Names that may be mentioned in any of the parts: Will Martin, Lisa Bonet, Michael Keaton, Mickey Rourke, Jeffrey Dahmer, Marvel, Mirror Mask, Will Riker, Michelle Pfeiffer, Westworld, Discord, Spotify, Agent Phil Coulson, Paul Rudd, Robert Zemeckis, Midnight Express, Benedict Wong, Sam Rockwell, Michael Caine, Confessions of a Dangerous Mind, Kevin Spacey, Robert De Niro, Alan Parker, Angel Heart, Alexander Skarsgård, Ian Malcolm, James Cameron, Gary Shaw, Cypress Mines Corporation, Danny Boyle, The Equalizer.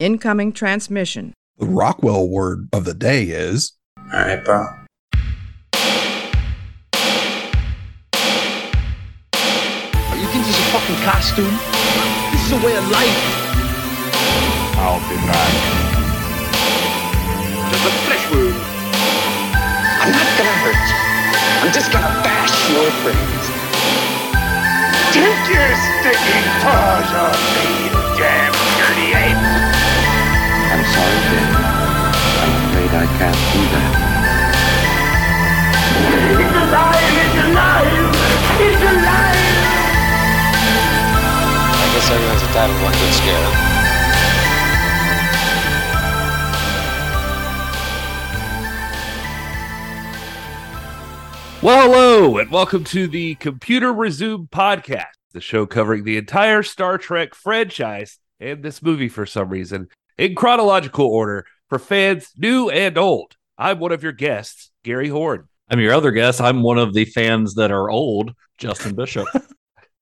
Incoming transmission. The Rockwell word of the day is... All right, bro. You think this is a fucking costume? This is a way of life. I'll deny it. Just a flesh wound. I'm not gonna hurt you. I'm just gonna bash your brains. Take your sticking paws off me, you damn dirty ape! I'm sorry, Dave. I'm afraid I can't do that. It's alive! It's alive! It's alive! I guess everyone's entitled to one good scare. Well, hello, and welcome to the Computer Resume Podcast, the show covering the entire Star Trek franchise and this movie for some reason in chronological order for fans new and old. I'm one of your guests, Gary Horn. I'm your other guest. I'm one of the fans that are old, Justin Bishop.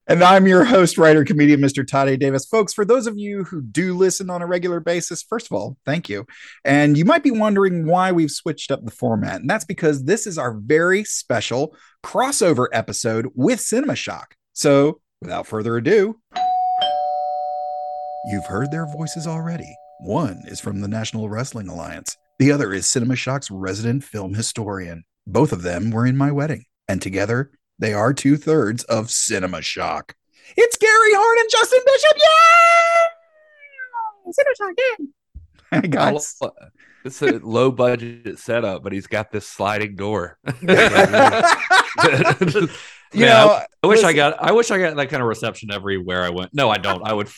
And I'm your host, writer, comedian, Mr. Todd A. Davis. Folks, for those of you who do listen on a regular basis, first of all, thank you. And you might be wondering why we've switched up the format. And that's because this is our very special crossover episode with Cinema Shock. So without further ado, you've heard their voices already. One is from the National Wrestling Alliance. The other is Cinema Shock's resident film historian. Both of them were in my wedding. And together... they are 2/3 of Cinema Shock. It's Gary Horn and Justin Bishop. Yeah! Cinema Shock, yeah! I got it's a low budget setup, but he's got this sliding door. I wish I got that kind of reception everywhere I went. No, I don't. I would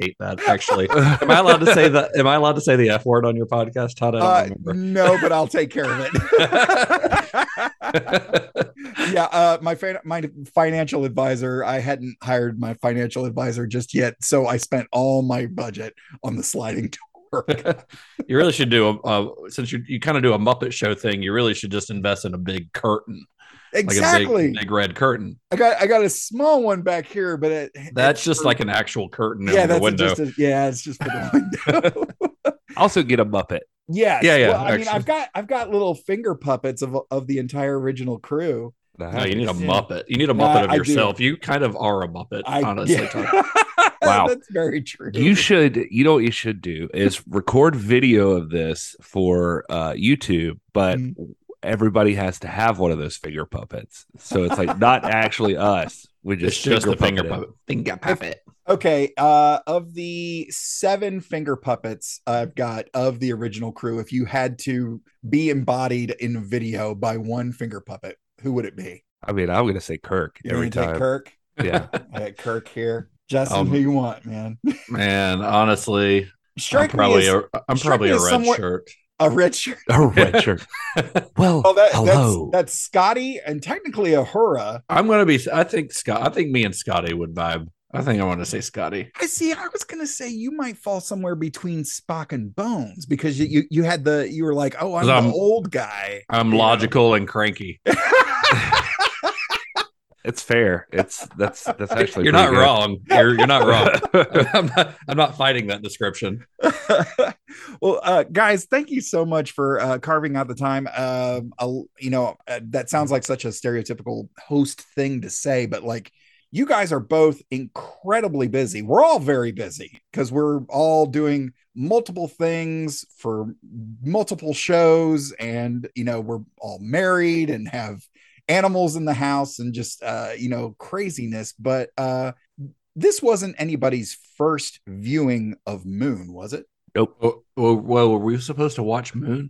hate that, actually. Am I allowed to say the F word on your podcast, Todd? I don't remember. No, but I'll take care of it. Yeah, my financial advisor, I hadn't hired my financial advisor just yet, so I spent all my budget on the sliding door. You really should do, since you kind of do a Muppet Show thing, you really should just invest in a big curtain. Exactly. Like a big red curtain. I got a small one back here, but... That's just like an actual curtain over the window. It's just for the window. Also get a Muppet. Yes. Yeah. Well, I mean, I've got little finger puppets of the entire original crew. No, you need a Muppet. You need a Muppet of yourself. Do. You kind of are a Muppet, honestly. Yeah. Wow. That's very true. You know what you should do is record video of this for YouTube, but everybody has to have one of those finger puppets. So it's like not actually us. We just the finger puppet. Finger puppet. Okay, of the 7 finger puppets I've got of the original crew, if you had to be embodied in video by one finger puppet, who would it be? I mean, I'm going to say Kirk every time. Kirk? Yeah. I got Kirk here. Justin, who you want, man? Man, honestly, I'm probably a red shirt. A red shirt. Hello. That's Scotty and technically Uhura. I think me and Scotty would vibe. I think I want to say Scotty. I see. I was going to say you might fall somewhere between Spock and Bones because you were like, oh, I'm the old guy. I'm logical and cranky. It's fair. That's actually you're not good. Wrong. You're not wrong. I'm not fighting that description. Well, guys, thank you so much for carving out the time. That sounds like such a stereotypical host thing to say, but like. You guys are both incredibly busy. We're all very busy because we're all doing multiple things for multiple shows. And, you know, we're all married and have animals in the house and just, craziness. But this wasn't anybody's first viewing of Moon, was it? Nope. Well, were we supposed to watch Moon?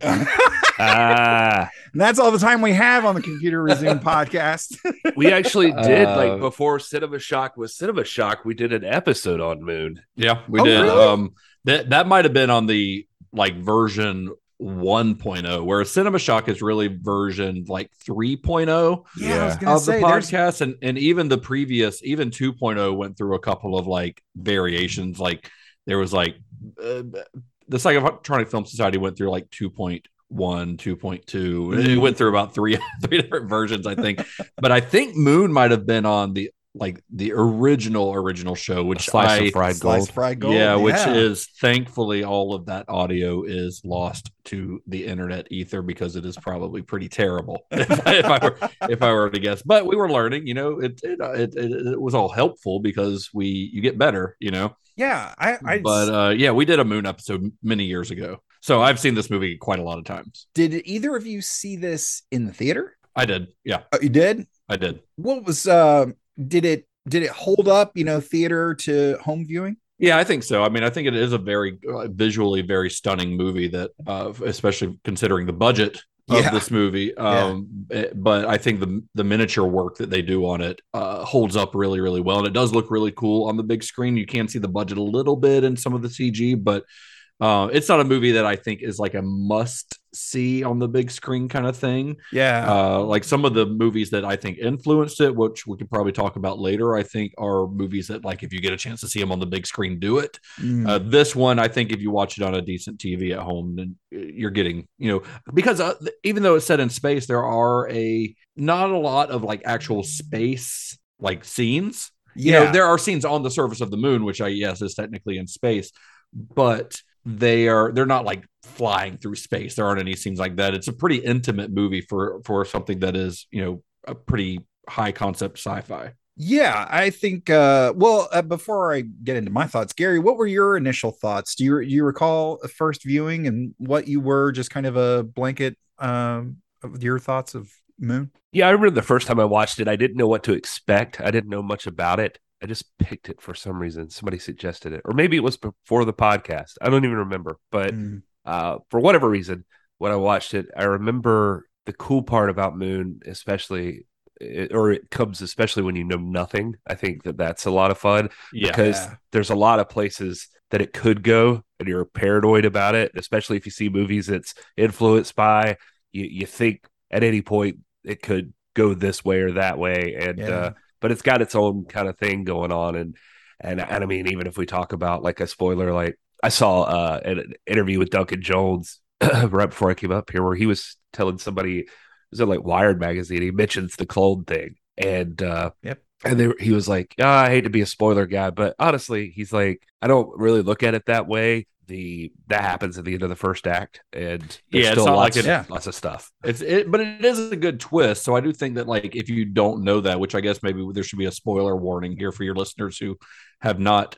And that's all the time we have on the Computer Resume Podcast. We actually did before Cinema Shock, we did an episode on Moon. Yeah, we did. Really? That might have been on the like version 1.0, where Cinema Shock is really version like 3.0 the podcast, and even the previous 2.0 went through a couple of like variations. Like there was like the Psychotronic Film Society went through like 2.1, 2.2. It went through about three different versions, I think. But I think Moon might have been on the like the original show, which Slice of Fried Gold. Yeah, which is thankfully all of that audio is lost to the internet ether because it is probably pretty terrible if I were to guess. But we were learning, you know, it was all helpful because you get better, you know. Yeah, but we did a Moon episode many years ago, so I've seen this movie quite a lot of times. Did either of you see this in the theater? I did. Yeah. Oh, you did? I did. What was did it hold up, you know, theater to home viewing? Yeah, I think so. I mean, I think it is a very visually very stunning movie that especially considering the budget of this movie. But I think the miniature work that they do on it holds up really, really well. And it does look really cool on the big screen. You can see the budget a little bit in some of the CG, but it's not a movie that I think is like a must see on the big screen kind of thing. Yeah. Like some of the movies that I think influenced it, which we could probably talk about later, I think are movies that, like, if you get a chance to see them on the big screen, do it. Mm. This one, I think if you watch it on a decent TV at home, then you're getting, you know, because even though it's set in space, there are not a lot of like actual space, like scenes. Yeah. You know, there are scenes on the surface of the moon, which is technically in space, but they're not like flying through space. There aren't any scenes like that. It's a pretty intimate movie for something that is, you know, a pretty high concept sci-fi. Yeah, I think before I get into my thoughts, Gary, what were your initial thoughts? Do you recall a first viewing and what you were just kind of a blanket of your thoughts of Moon? Yeah, I remember the first time I watched it, I didn't know what to expect. I didn't know much about it. I just picked it for some reason. Somebody suggested it, or maybe it was before the podcast. I don't even remember, but for whatever reason, when I watched it, I remember the cool part about Moon, especially when you know nothing. I think that's a lot of fun because there's a lot of places that it could go and you're paranoid about it, especially if you see movies it's influenced by, you think at any point it could go this way or that way. And, but it's got its own kind of thing going on. And I mean, even if we talk about like a spoiler, like I saw an interview with Duncan Jones right before I came up here where he was telling somebody, it was in like Wired magazine, he mentions the clone thing. And he was like, I hate to be a spoiler guy, but honestly, he's like, I don't really look at it that way. That happens at the end of the first act, and there's still lots of stuff. But it is a good twist. So I do think that, like, if you don't know that, which I guess maybe there should be a spoiler warning here for your listeners who have not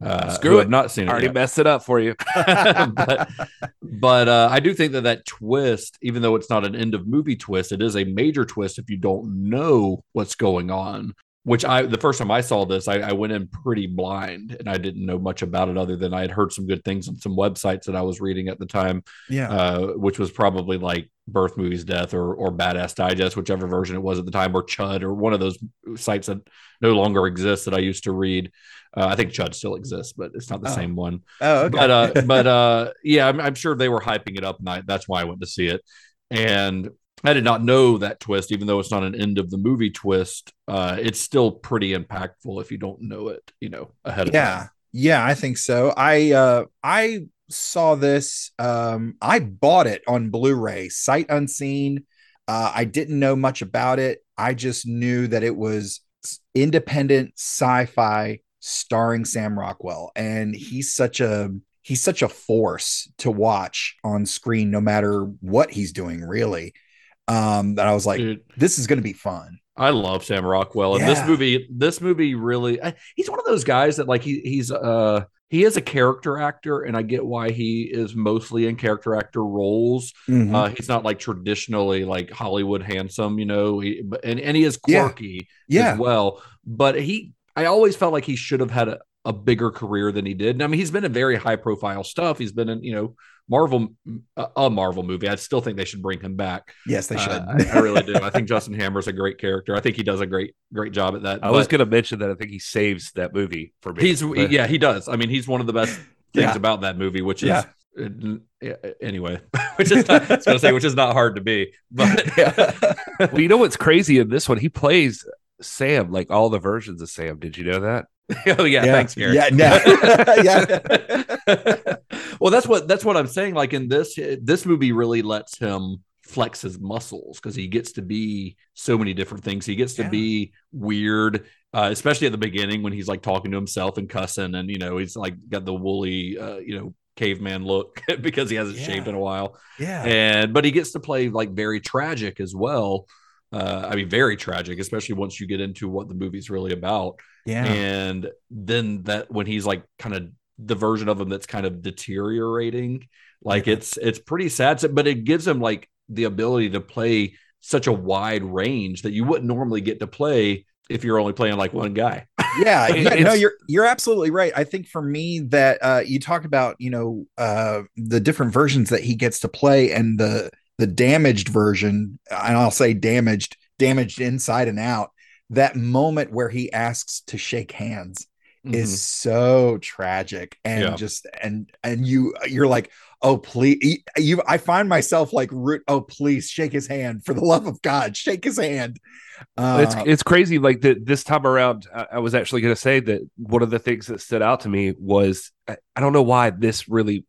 seen it. I already messed it up for you. but I do think that twist, even though it's not an end of movie twist, it is a major twist if you don't know what's going on. Which the first time I saw this, I went in pretty blind and I didn't know much about it other than I had heard some good things on some websites that I was reading at the time, which was probably like Birth Movies Death or Badass Digest, whichever version it was at the time, or Chud, or one of those sites that no longer exists that I used to read. I think Chud still exists, but it's not the same one. Oh, okay. But I'm sure they were hyping it up, and that's why I went to see it. And I did not know that twist, even though it's not an end of the movie twist. It's still pretty impactful if you don't know it, you know, ahead of time. Yeah, I think so. I saw this. I bought it on Blu-ray, sight unseen. I didn't know much about it. I just knew that it was independent sci-fi starring Sam Rockwell, and he's such a force to watch on screen, no matter what he's doing, really. That I was like, dude, this is going to be fun. I love Sam Rockwell, and this movie really. He's one of those guys that, like, he is a character actor, and I get why he is mostly in character actor roles. Mm-hmm. He's not like traditionally like Hollywood handsome, you know, and he is quirky as well. But I always felt like he should have had a bigger career than he did. And I mean, he's been in very high profile stuff. He's been in, you know, Marvel movie. I still think they should bring him back. Yes, they should. I really do. I think Justin Hammer's a great character. I think he does a great job at that. I was going to mention that I think he saves that movie for me. He does. I mean, he's one of the best things about that movie, which is which is not hard to be. But well, you know what's crazy in this one? He plays Sam, like all the versions of Sam. Did you know that? Oh yeah, thanks, Gary. Yeah, no. Well, that's what I'm saying. Like in this movie, really lets him flex his muscles because he gets to be so many different things. He gets to be weird. especially at the beginning when he's like talking to himself and cussing, and you know, he's like got the woolly, caveman look because he hasn't shaved in a while. Yeah, but he gets to play like very tragic as well. Very tragic, especially once you get into what the movie's really about. Yeah, and then that when he's like kind of the version of him that's kind of deteriorating, like it's pretty sad, but it gives him like the ability to play such a wide range that you wouldn't normally get to play if you're only playing like one guy. You're absolutely right. I think for me that you talked about, the different versions that he gets to play, and the damaged version, and I'll say damaged inside and out. That moment where he asks to shake hands is so tragic, and just you're like, oh please, I find myself like oh please shake his hand, for the love of God, shake his hand. It's crazy. Like this time around, I was actually going to say that one of the things that stood out to me was, I don't know why this really,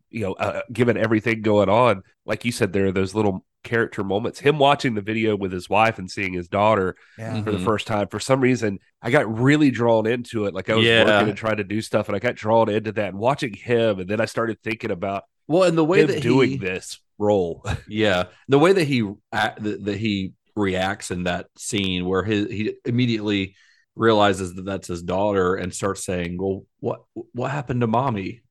given everything going on, like you said, there are those little character moments. Him watching the video with his wife and seeing his daughter for the first time, for some reason I got really drawn into it. Like I was working and trying to do stuff, and I got drawn into that and watching him, and then I started thinking about and the way that doing this role, the way that he reacts in that scene where he immediately realizes that that's his daughter and starts saying, well, what happened to mommy?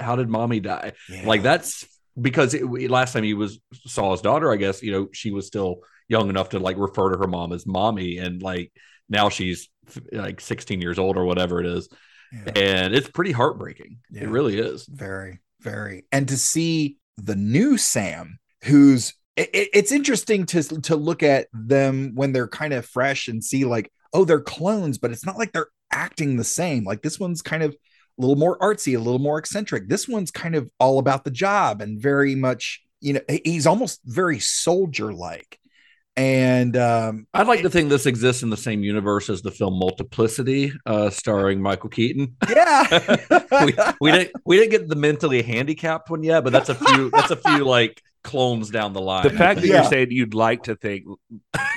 How did mommy die? Like that's because last time he saw his daughter, I guess, she was still young enough to like refer to her mom as mommy. And like now she's like 16 years old or whatever it is. Yeah. And it's pretty heartbreaking. Yeah. It really is. Very, very. And to see the new Sam, who's it's interesting to look at them when they're kind of fresh and see like, oh, they're clones, but it's not like they're acting the same. Like this one's kind of a little more artsy, a little more eccentric. This one's kind of all about the job and very much, he's almost very soldier-like. And I'd like to think this exists in the same universe as the film Multiplicity, starring Michael Keaton. Yeah, we didn't get the mentally handicapped one yet, but that's a few like clones down the line. The fact that you're saying you'd like to think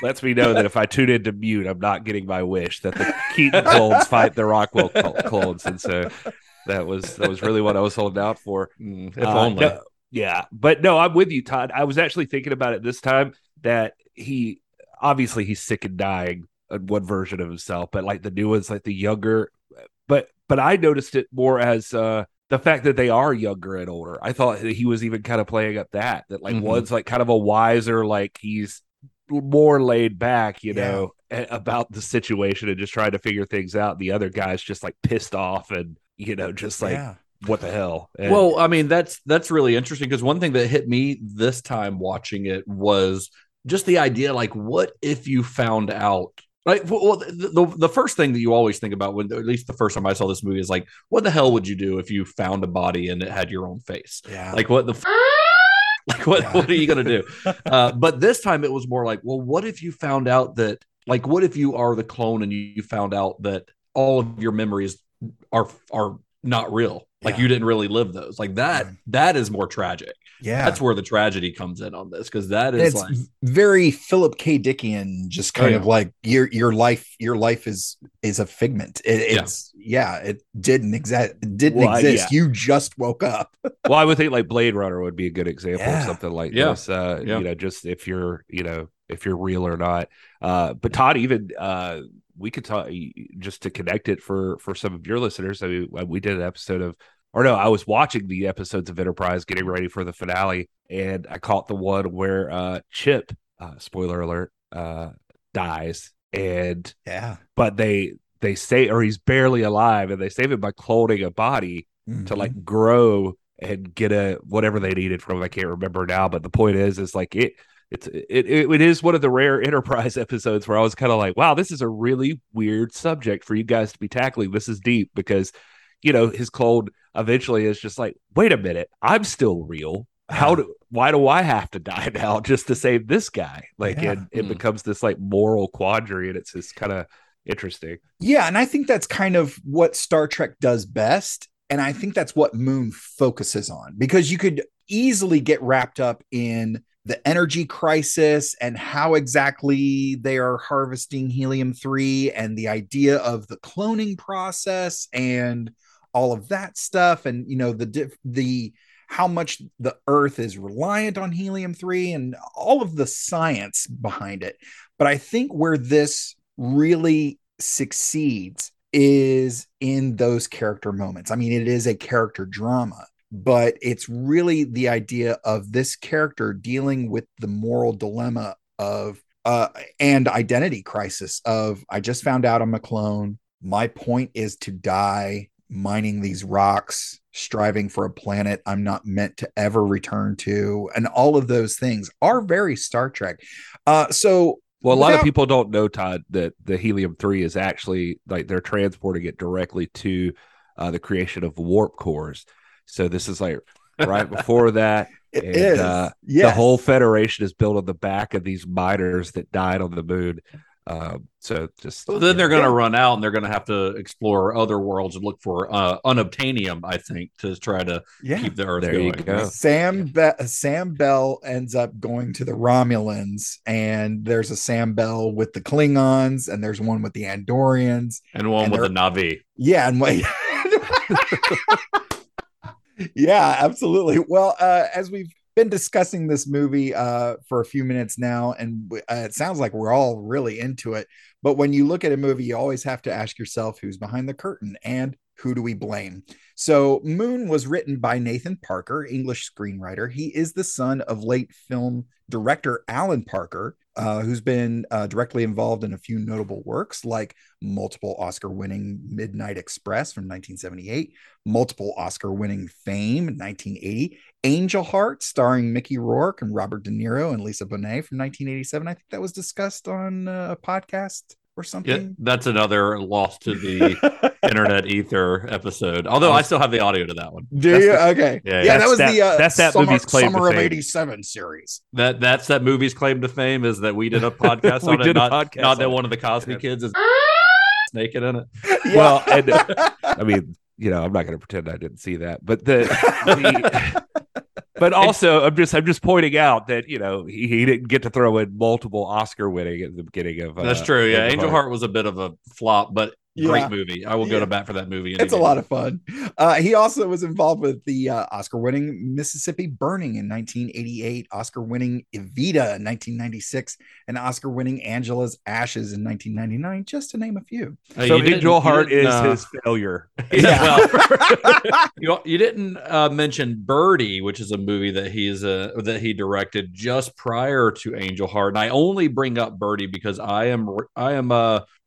lets me know that if I tune into Mute, I'm not getting my wish, that the Keaton clones fight the Rockwell clones, and so that was really what I was holding out for. If only. But I'm with you, Todd. I was actually thinking about it this time that he obviously he's sick and dying on one version of himself, but like the new one's like the younger. But I noticed it more as the fact that they are younger and older. I thought that he was even kind of playing up that like one's like kind of a wiser, like he's more laid back, about the situation and just trying to figure things out. The other guy's just like pissed off and just like. Yeah. What the hell? And well, I mean, that's really interesting, because one thing that hit me this time watching it was just the idea, like, what if you found out? Like, well, the first thing that you always think about, when at least the first time I saw this movie, is like, what the hell would you do if you found a body and it had your own face? Yeah. Like, what the like what are you gonna do? But this time it was more like, well, what if you found out that, like, what if you are the clone and you found out that all of your memories are not real? Like you didn't really live those, like that. Yeah. That is more tragic. Yeah, that's where the tragedy comes in on this, because that is like very Philip K. Dickian, just kind of like your life is a figment. It didn't exist. You just woke up. Well, I would think like Blade Runner would be a good example of something like this. Just if you're real or not. But Todd, even we could talk just to connect it for some of your listeners. I mean, we did an episode of, I was watching the episodes of Enterprise getting ready for the finale, and I caught the one where Chip, spoiler alert, dies, and but they say, or he's barely alive, and they save him by cloning a body to like grow and get whatever they needed from him. I can't remember now, but the point is like it. It is one of the rare Enterprise episodes where I was kind of like, wow, this is a really weird subject for you guys to be tackling. This is deep, because, his clone eventually is just like, wait a minute, I'm still real. Why do I have to die now just to save this guy? Like it becomes this like moral quandary, and it's kind of interesting. Yeah. And I think that's kind of what Star Trek does best And I think that's what Moon focuses on, because you could easily get wrapped up in the energy crisis and how exactly they are harvesting helium-3 and the idea of the cloning process and all of that stuff. And, you know, the how much the Earth is reliant on helium-3 and all of the science behind it. But I think where this really succeeds is in those character moments. I mean, it is a character drama, but it's really the idea of this character dealing with the moral dilemma of and identity crisis of, I just found out I'm a clone. My point is to die mining these rocks, striving for a planet I'm not meant to ever return to. And all of those things are very Star Trek. Well, a lot of people don't know, Todd, that the helium-3 is actually, like, they're transporting it directly to the creation of warp cores. So this is like right before that. It is. Yes. The whole Federation is built on the back of these miners that died on the moon. Then they're going to run out, and they're going to have to explore other worlds and look for unobtainium, I think, to try to keep the Earth going. Sam Bell ends up going to the Romulans, and there's a Sam Bell with the Klingons, and there's one with the Andorians, and one with the Na'vi. Yeah, and wait. Yeah, absolutely. Well, as we've been discussing this movie for a few minutes now, and it sounds like we're all really into it, but when you look at a movie, you always have to ask yourself, who's behind the curtain and who do we blame? So Moon was written by Nathan Parker, English screenwriter. He is the son of late film director Alan Parker, who's been directly involved in a few notable works, like multiple Oscar-winning Midnight Express from 1978, multiple Oscar-winning Fame in 1980, Angel Heart, starring Mickey Rourke and Robert De Niro and Lisa Bonet from 1987. I think that was discussed on a podcast or something. Yeah, that's another lost to the internet ether episode. Although I still have the audio to that one. Okay. Yeah, that was Summer of 87 series. That's that movie's claim to fame, is that we did a podcast on it. Not that one of the Cosby kids is naked in it. Yeah. Well, and, I mean, you know, I'm not going to pretend I didn't see that, but but also, I'm just pointing out that, you know, he didn't get to throw in multiple Oscar winning at the beginning of. That's true. Yeah, Angel Heart was a bit of a flop, but great movie. I will go to bat for that movie. It's a lot of fun. He also was involved with the Oscar-winning Mississippi Burning in 1988, Oscar-winning Evita in 1996, and Oscar-winning Angela's Ashes in 1999, just to name a few. So Angel Heart is his failure. Yeah. Well, you didn't mention Birdy, which is a movie that he directed just prior to Angel Heart. And I only bring up Birdy because I am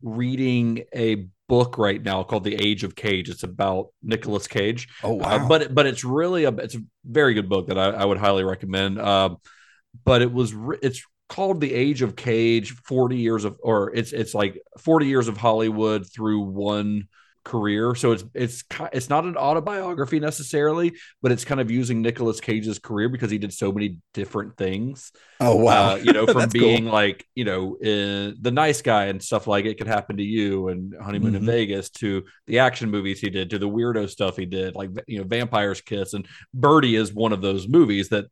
reading a book right now called The Age of Cage. It's about Nicolas Cage. Oh wow! But it's really it's a very good book that I would highly recommend. But it's called The Age of Cage, 40 years of, or it's like 40 years of Hollywood through one career. So it's not an autobiography necessarily, but it's kind of using Nicolas Cage's career because he did so many different things. Oh wow. You know, from being cool, like, you know, the nice guy and stuff like It Could Happen to You and Honeymoon in Vegas, to the action movies he did, to the weirdo stuff he did, like, you know, Vampire's Kiss, and Birdy is one of those movies that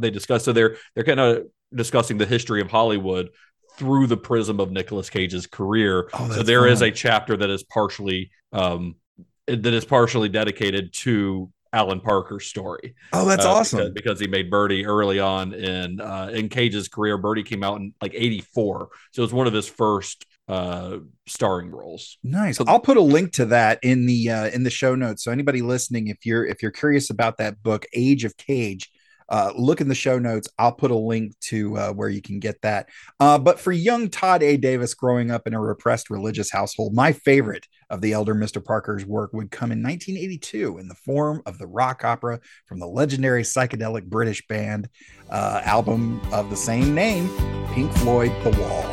they discuss. So they're kind of discussing the history of Hollywood through the prism of Nicolas Cage's career. Oh, so there is a chapter that is partially dedicated to Alan Parker's story. Oh, that's awesome. Because he made Birdy early on in Cage's career. Birdy came out in like 1984. So it's one of his first starring roles. Nice. I'll put a link to that in the show notes. So anybody listening, if you're curious about that book, Age of Cage, look in the show notes. I'll put a link to where you can get that. But for young Todd A. Davis growing up in a repressed religious household, my favorite of the elder Mr. Parker's work would come in 1982 in the form of the rock opera from the legendary psychedelic British band album of the same name, Pink Floyd, The Wall.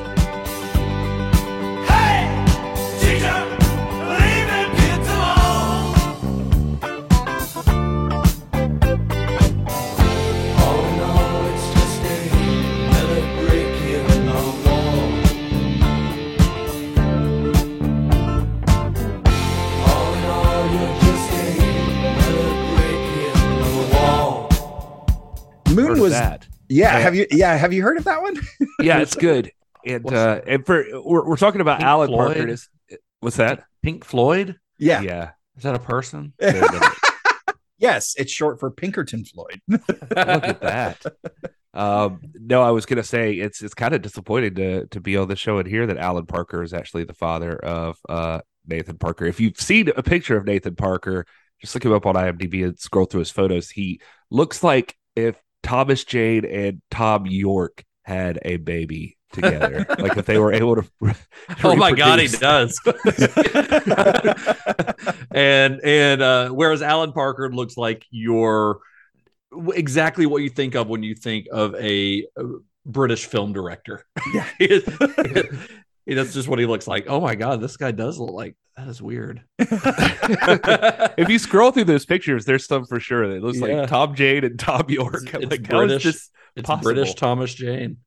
Moon was that. Yeah. Have you heard of that one? Yeah, it's good. And we're talking about Pink Alan Floyd? Parker. What's that? Pink Floyd? Yeah. Yeah. Is that a person? Yes, it's short for Pinkerton Floyd. Look at that. No, I was going to say it's kind of disappointing to be on the show and hear that Alan Parker is actually the father of Nathan Parker. If you've seen a picture of Nathan Parker, just look him up on IMDb and scroll through his photos. He looks like if Thomas Jane and Tom York had a baby together, like if they were able to oh my god, he does. and whereas Alan Parker looks like your exactly what you think of when you think of a British film director. Yeah. That's just what he looks like. Oh my god, this guy does look like that. Is weird. If you scroll through those pictures, there's some for sure that looks like Tom Jane and Tom York. It's like, British. It's possible? British Thomas Jane.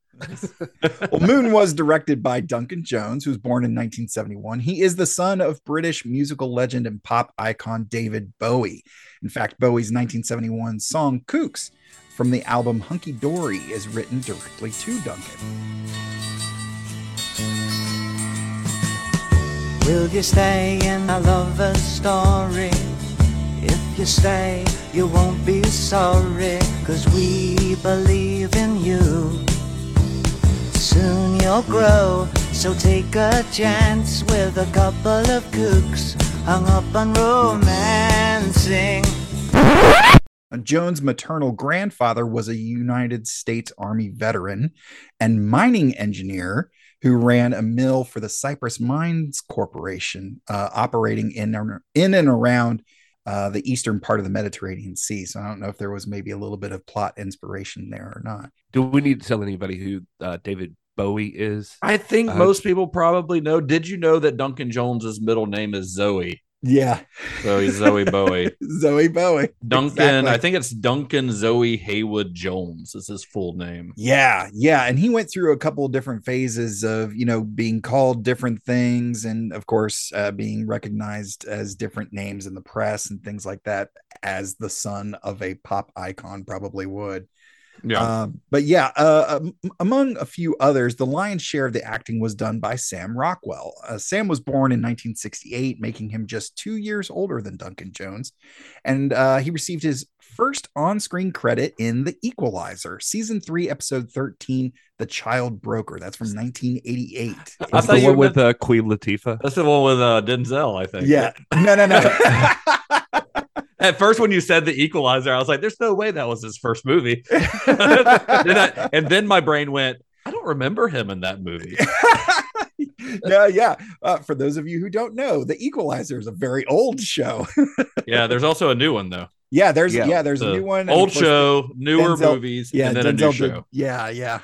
Well, Moon was directed by Duncan Jones, who was born in 1971. He is the son of British musical legend and pop icon David Bowie. In fact, Bowie's 1971 song "Kooks" from the album Hunky Dory is written directly to Duncan. Will you stay in a lover's story? If you stay, you won't be sorry, 'cause we believe in you. Soon you'll grow, so take a chance with a couple of kooks hung up on romancing. Jones' maternal grandfather was a United States Army veteran and mining engineer who ran a mill for the Cypress Mines Corporation, operating in and around the eastern part of the Mediterranean Sea. So I don't know if there was maybe a little bit of plot inspiration there or not. Do we need to tell anybody who David Bowie is? I think most people probably know. Did you know that Duncan Jones' middle name is Zoe? Yeah. So he's Zoe Bowie. Zoe Bowie. Duncan. Exactly. I think it's Duncan Zoe Haywood Jones is his full name. Yeah. Yeah. And he went through a couple of different phases of, being called different things. And of course, being recognized as different names in the press and things like that, as the son of a pop icon probably would. Yeah. Among a few others, the lion's share of the acting was done by Sam Rockwell. Sam was born in 1968, making him just 2 years older than Duncan Jones. And he received his first on-screen credit in The Equalizer, season 3, episode 13, The Child Broker. That's from 1988. That's the one with Queen Latifah. That's the one with Denzel, I think. Yeah. No. At first, when you said The Equalizer, I was like, there's no way that was his first movie. Then my brain went, I don't remember him in that movie. Yeah. For those of you who don't know, The Equalizer is a very old show. Yeah, there's also a new one, though. Yeah, there's a new one. Old show, newer Denzel, movies, yeah, and then Denzel a new show. Yeah.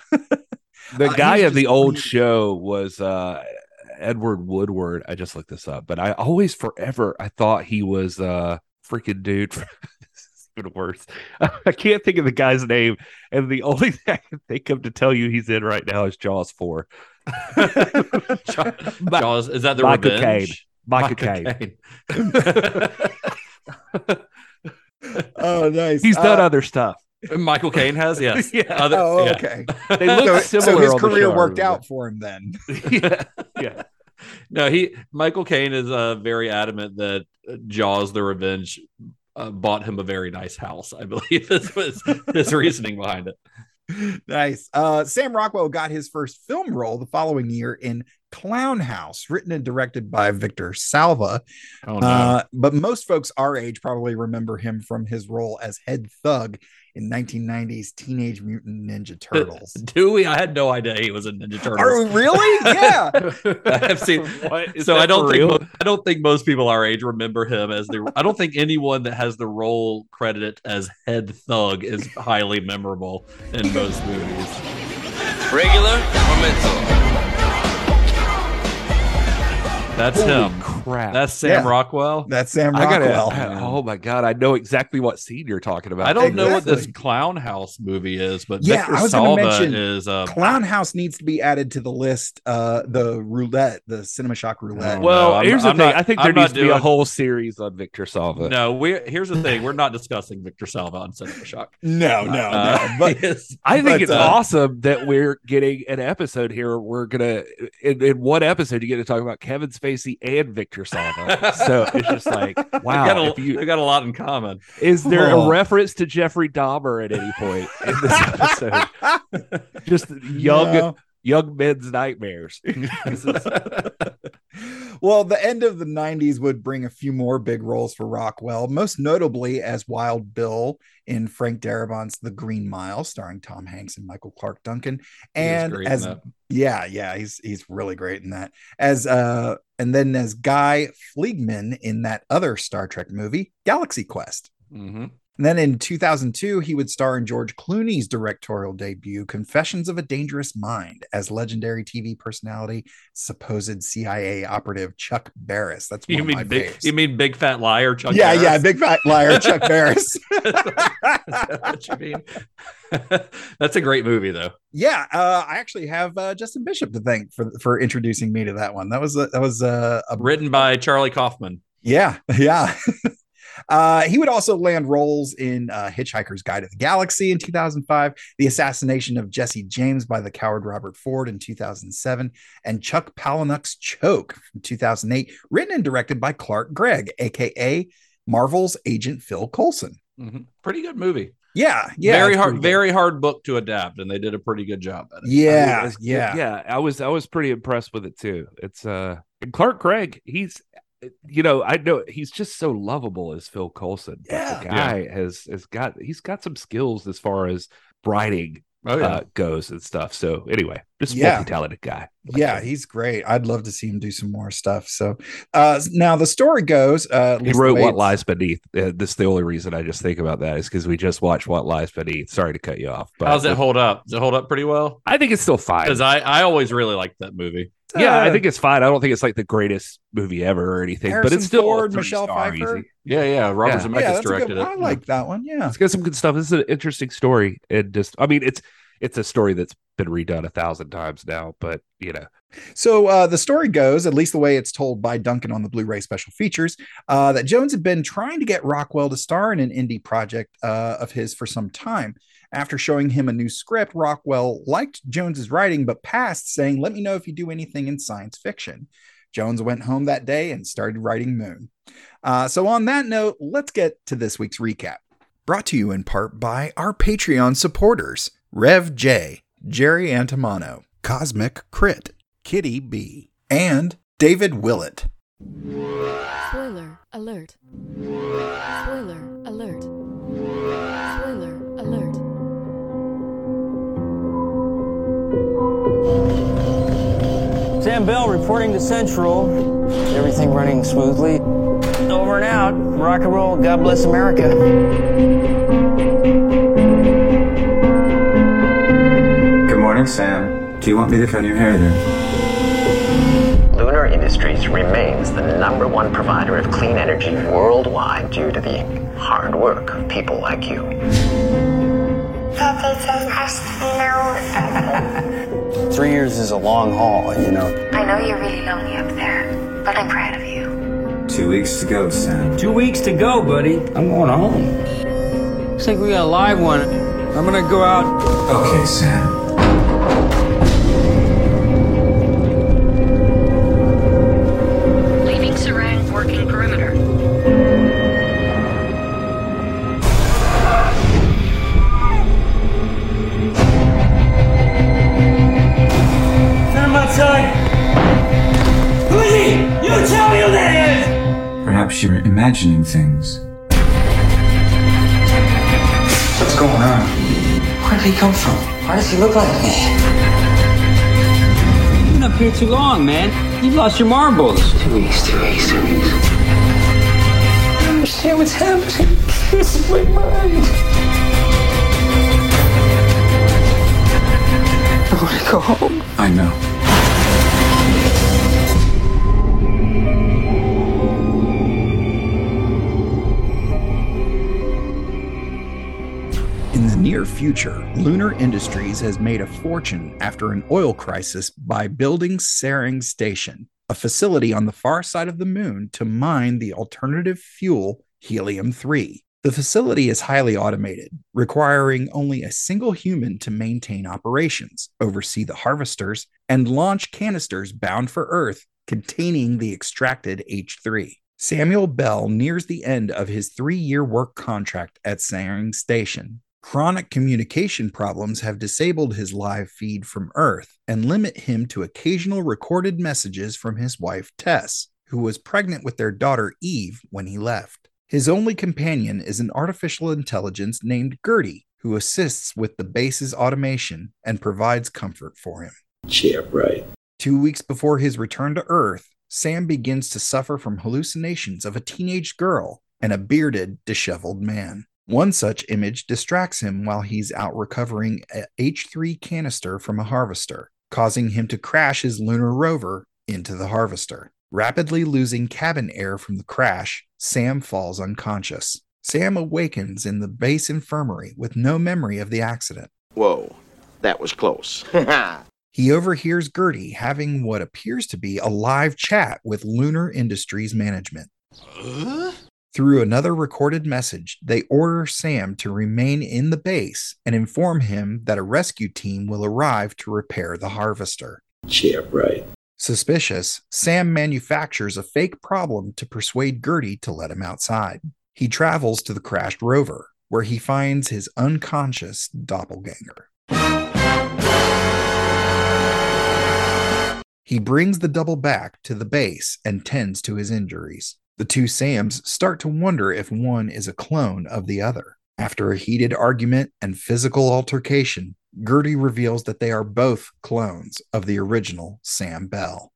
The guy of the old show was... Edward Woodward. I just looked this up, but I thought he was a freaking dude. It's even worse. I can't think of the guy's name, and the only thing I can think of to tell you he's in right now is Jaws 4. Jaws, is that the revenge? Michael Caine. Oh, nice. He's done other stuff. Michael Caine has, yes. Yeah. Okay. They look similar. So his career worked out for him then. Yeah. No, Michael Caine is very adamant that Jaws: The Revenge bought him a very nice house, I believe. This was his reasoning behind it. Nice. Sam Rockwell got his first film role the following year in Clown House, written and directed by Victor Salva. Oh, no. But most folks our age probably remember him from his role as Head Thug in 1990s Teenage Mutant Ninja Turtles. Do we? I had no idea he was a Ninja Turtle. Are we really? Yeah. I have seen. So I don't think most people our age remember him as the. I don't think anyone that has the role credit as Head Thug is highly memorable in most movies. Regular or mental? That's him. crap. That's Sam Rockwell. That's Sam Rockwell. Oh my God. I know exactly what scene you're talking about. I don't know what this Clown House movie is, but Victor Salva is Clown House needs to be added to the list. The roulette, the Cinema Shock roulette. Well, here's the thing. I think there needs to be a whole series on Victor Salva. No, here's the thing. We're not discussing Victor Salva on Cinema Shock. No. But I think it's awesome that we're getting an episode here. We're gonna in one episode you get to talk about Kevin Spacey and Victor Salva. So it's just like, wow, they got a lot in common. Is there a reference to Jeffrey Dahmer at any point in this episode? Just young men's nightmares. Well, the end of the 90s would bring a few more big roles for Rockwell, most notably as Wild Bill in Frank Darabont's The Green Mile, starring Tom Hanks and Michael Clark Duncan. And he's really great in that. And then as Guy Fleegman in that other Star Trek movie, Galaxy Quest. Mm-hmm. And then in 2002, he would star in George Clooney's directorial debut, Confessions of a Dangerous Mind, as legendary TV personality, supposed CIA operative Chuck Barris. That's one of my faves. You mean Big Fat Liar Chuck Barris? Yeah, Big Fat Liar Chuck Barris. That's what you mean. That's a great movie, though. Yeah, I actually have Justin Bishop to thank for introducing me to that one. That was written by Charlie Kaufman. Yeah. He would also land roles in Hitchhiker's Guide to the Galaxy in 2005, the assassination of Jesse James by the coward Robert Ford in 2007, and Chuck Palahniuk's Choke from 2008, written and directed by Clark Gregg, a.k.a. Marvel's Agent Phil Coulson. Mm-hmm. Pretty good movie. Yeah. Very hard book to adapt, and they did a pretty good job at it. I was pretty impressed with it, too. It's and Clark Gregg, I know he's just so lovable as Phil Coulson. But the guy has got some skills as far as writing goes and stuff. So anyway, just multi-talented guy. He's great. I'd love to see him do some more stuff. So now the story goes, he wrote What Lies Beneath. This the only reason I just think about that is because we just watched What Lies Beneath. Sorry to cut you off. But how's it hold up? Does it hold up pretty well? I think it's still fine. Because I always really liked that movie. Yeah, I think it's fine. I don't think it's like the greatest movie ever or anything, Harrison but it's still Ford, Michelle Pfeiffer. Easy. Robert Zemeckis directed it. I like that one. Yeah, it's got some good stuff. This is an interesting story, and it's a story that's been redone 1,000 times now, but So the story goes, at least the way it's told by Duncan on the Blu-ray special features, that Jones had been trying to get Rockwell to star in an indie project of his for some time. After showing him a new script, Rockwell liked Jones's writing, but passed, saying, "Let me know if you do anything in science fiction." Jones went home that day and started writing Moon. So on that note, let's get to this week's recap. Brought to you in part by our Patreon supporters, Rev J, Jerry Antimano, Cosmic Crit, Kitty B, and David Willett. Spoiler alert. Spoiler alert. Spoiler alert. Sam Bell reporting to Central. Everything running smoothly. Over and out. Rock and roll. God bless America. Good morning, Sam. Do you want me to comb your hair there? Lunar Industries remains the #1 provider of clean energy worldwide due to the hard work of people like you. No. 3 years is a long haul, I know you're really lonely up there, but I'm proud of you. 2 weeks to go, Sam. 2 weeks to go, buddy. I'm going home. Looks like we got a live one. I'm gonna go out. Okay, Sam. Leaving Sarang working perimeter. Perhaps you're imagining things. What's going on? Where did he come from? Why does he look like me? You've been up here too long, man. You've lost your marbles. 2 weeks. I don't understand what's happening. This is my mind. I want to go home. I know. In the near future, Lunar Industries has made a fortune after an oil crisis by building Sarang Station, a facility on the far side of the moon to mine the alternative fuel helium-3. The facility is highly automated, requiring only a single human to maintain operations, oversee the harvesters, and launch canisters bound for Earth containing the extracted H3. Samuel Bell nears the end of his 3-year work contract at Sarang Station. Chronic communication problems have disabled his live feed from Earth and limit him to occasional recorded messages from his wife Tess, who was pregnant with their daughter Eve when he left. His only companion is an artificial intelligence named Gertie, who assists with the base's automation and provides comfort for him. Yeah, right. 2 weeks before his return to Earth, Sam begins to suffer from hallucinations of a teenage girl and a bearded, disheveled man. One such image distracts him while he's out recovering an H3 canister from a harvester, causing him to crash his lunar rover into the harvester. Rapidly losing cabin air from the crash, Sam falls unconscious. Sam awakens in the base infirmary with no memory of the accident. Whoa, that was close. He overhears Gertie having what appears to be a live chat with Lunar Industries management. Through another recorded message, they order Sam to remain in the base and inform him that a rescue team will arrive to repair the harvester. Yeah, right. Suspicious, Sam manufactures a fake problem to persuade Gertie to let him outside. He travels to the crashed rover, where he finds his unconscious doppelganger. He brings the double back to the base and tends to his injuries. The two Sams start to wonder if one is a clone of the other. After a heated argument and physical altercation, Gertie reveals that they are both clones of the original Sam Bell.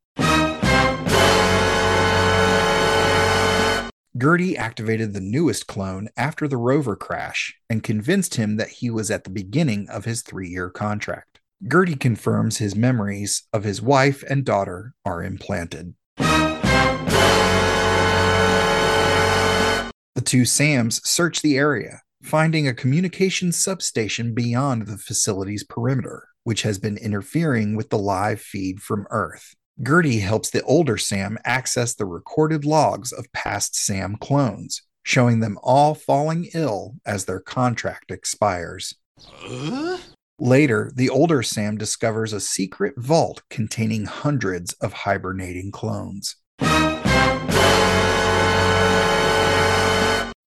Gertie activated the newest clone after the rover crash and convinced him that he was at the beginning of his 3-year contract. Gertie confirms his memories of his wife and daughter are implanted. The two Sams search the area, finding a communications substation beyond the facility's perimeter, which has been interfering with the live feed from Earth. Gertie helps the older Sam access the recorded logs of past Sam clones, showing them all falling ill as their contract expires. Later, the older Sam discovers a secret vault containing hundreds of hibernating clones.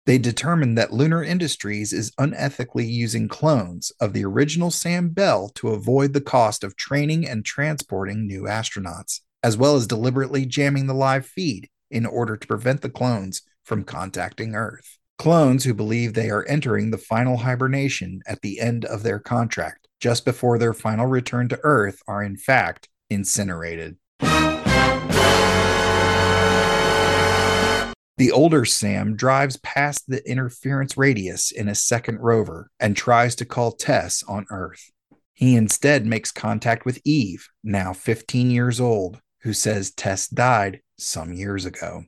They determine that Lunar Industries is unethically using clones of the original Sam Bell to avoid the cost of training and transporting new astronauts, as well as deliberately jamming the live feed in order to prevent the clones from contacting Earth. Clones who believe they are entering the final hibernation at the end of their contract, just before their final return to Earth, are in fact incinerated. The older Sam drives past the interference radius in a second rover and tries to call Tess on Earth. He instead makes contact with Eve, now 15 years old, who says Tess died some years ago.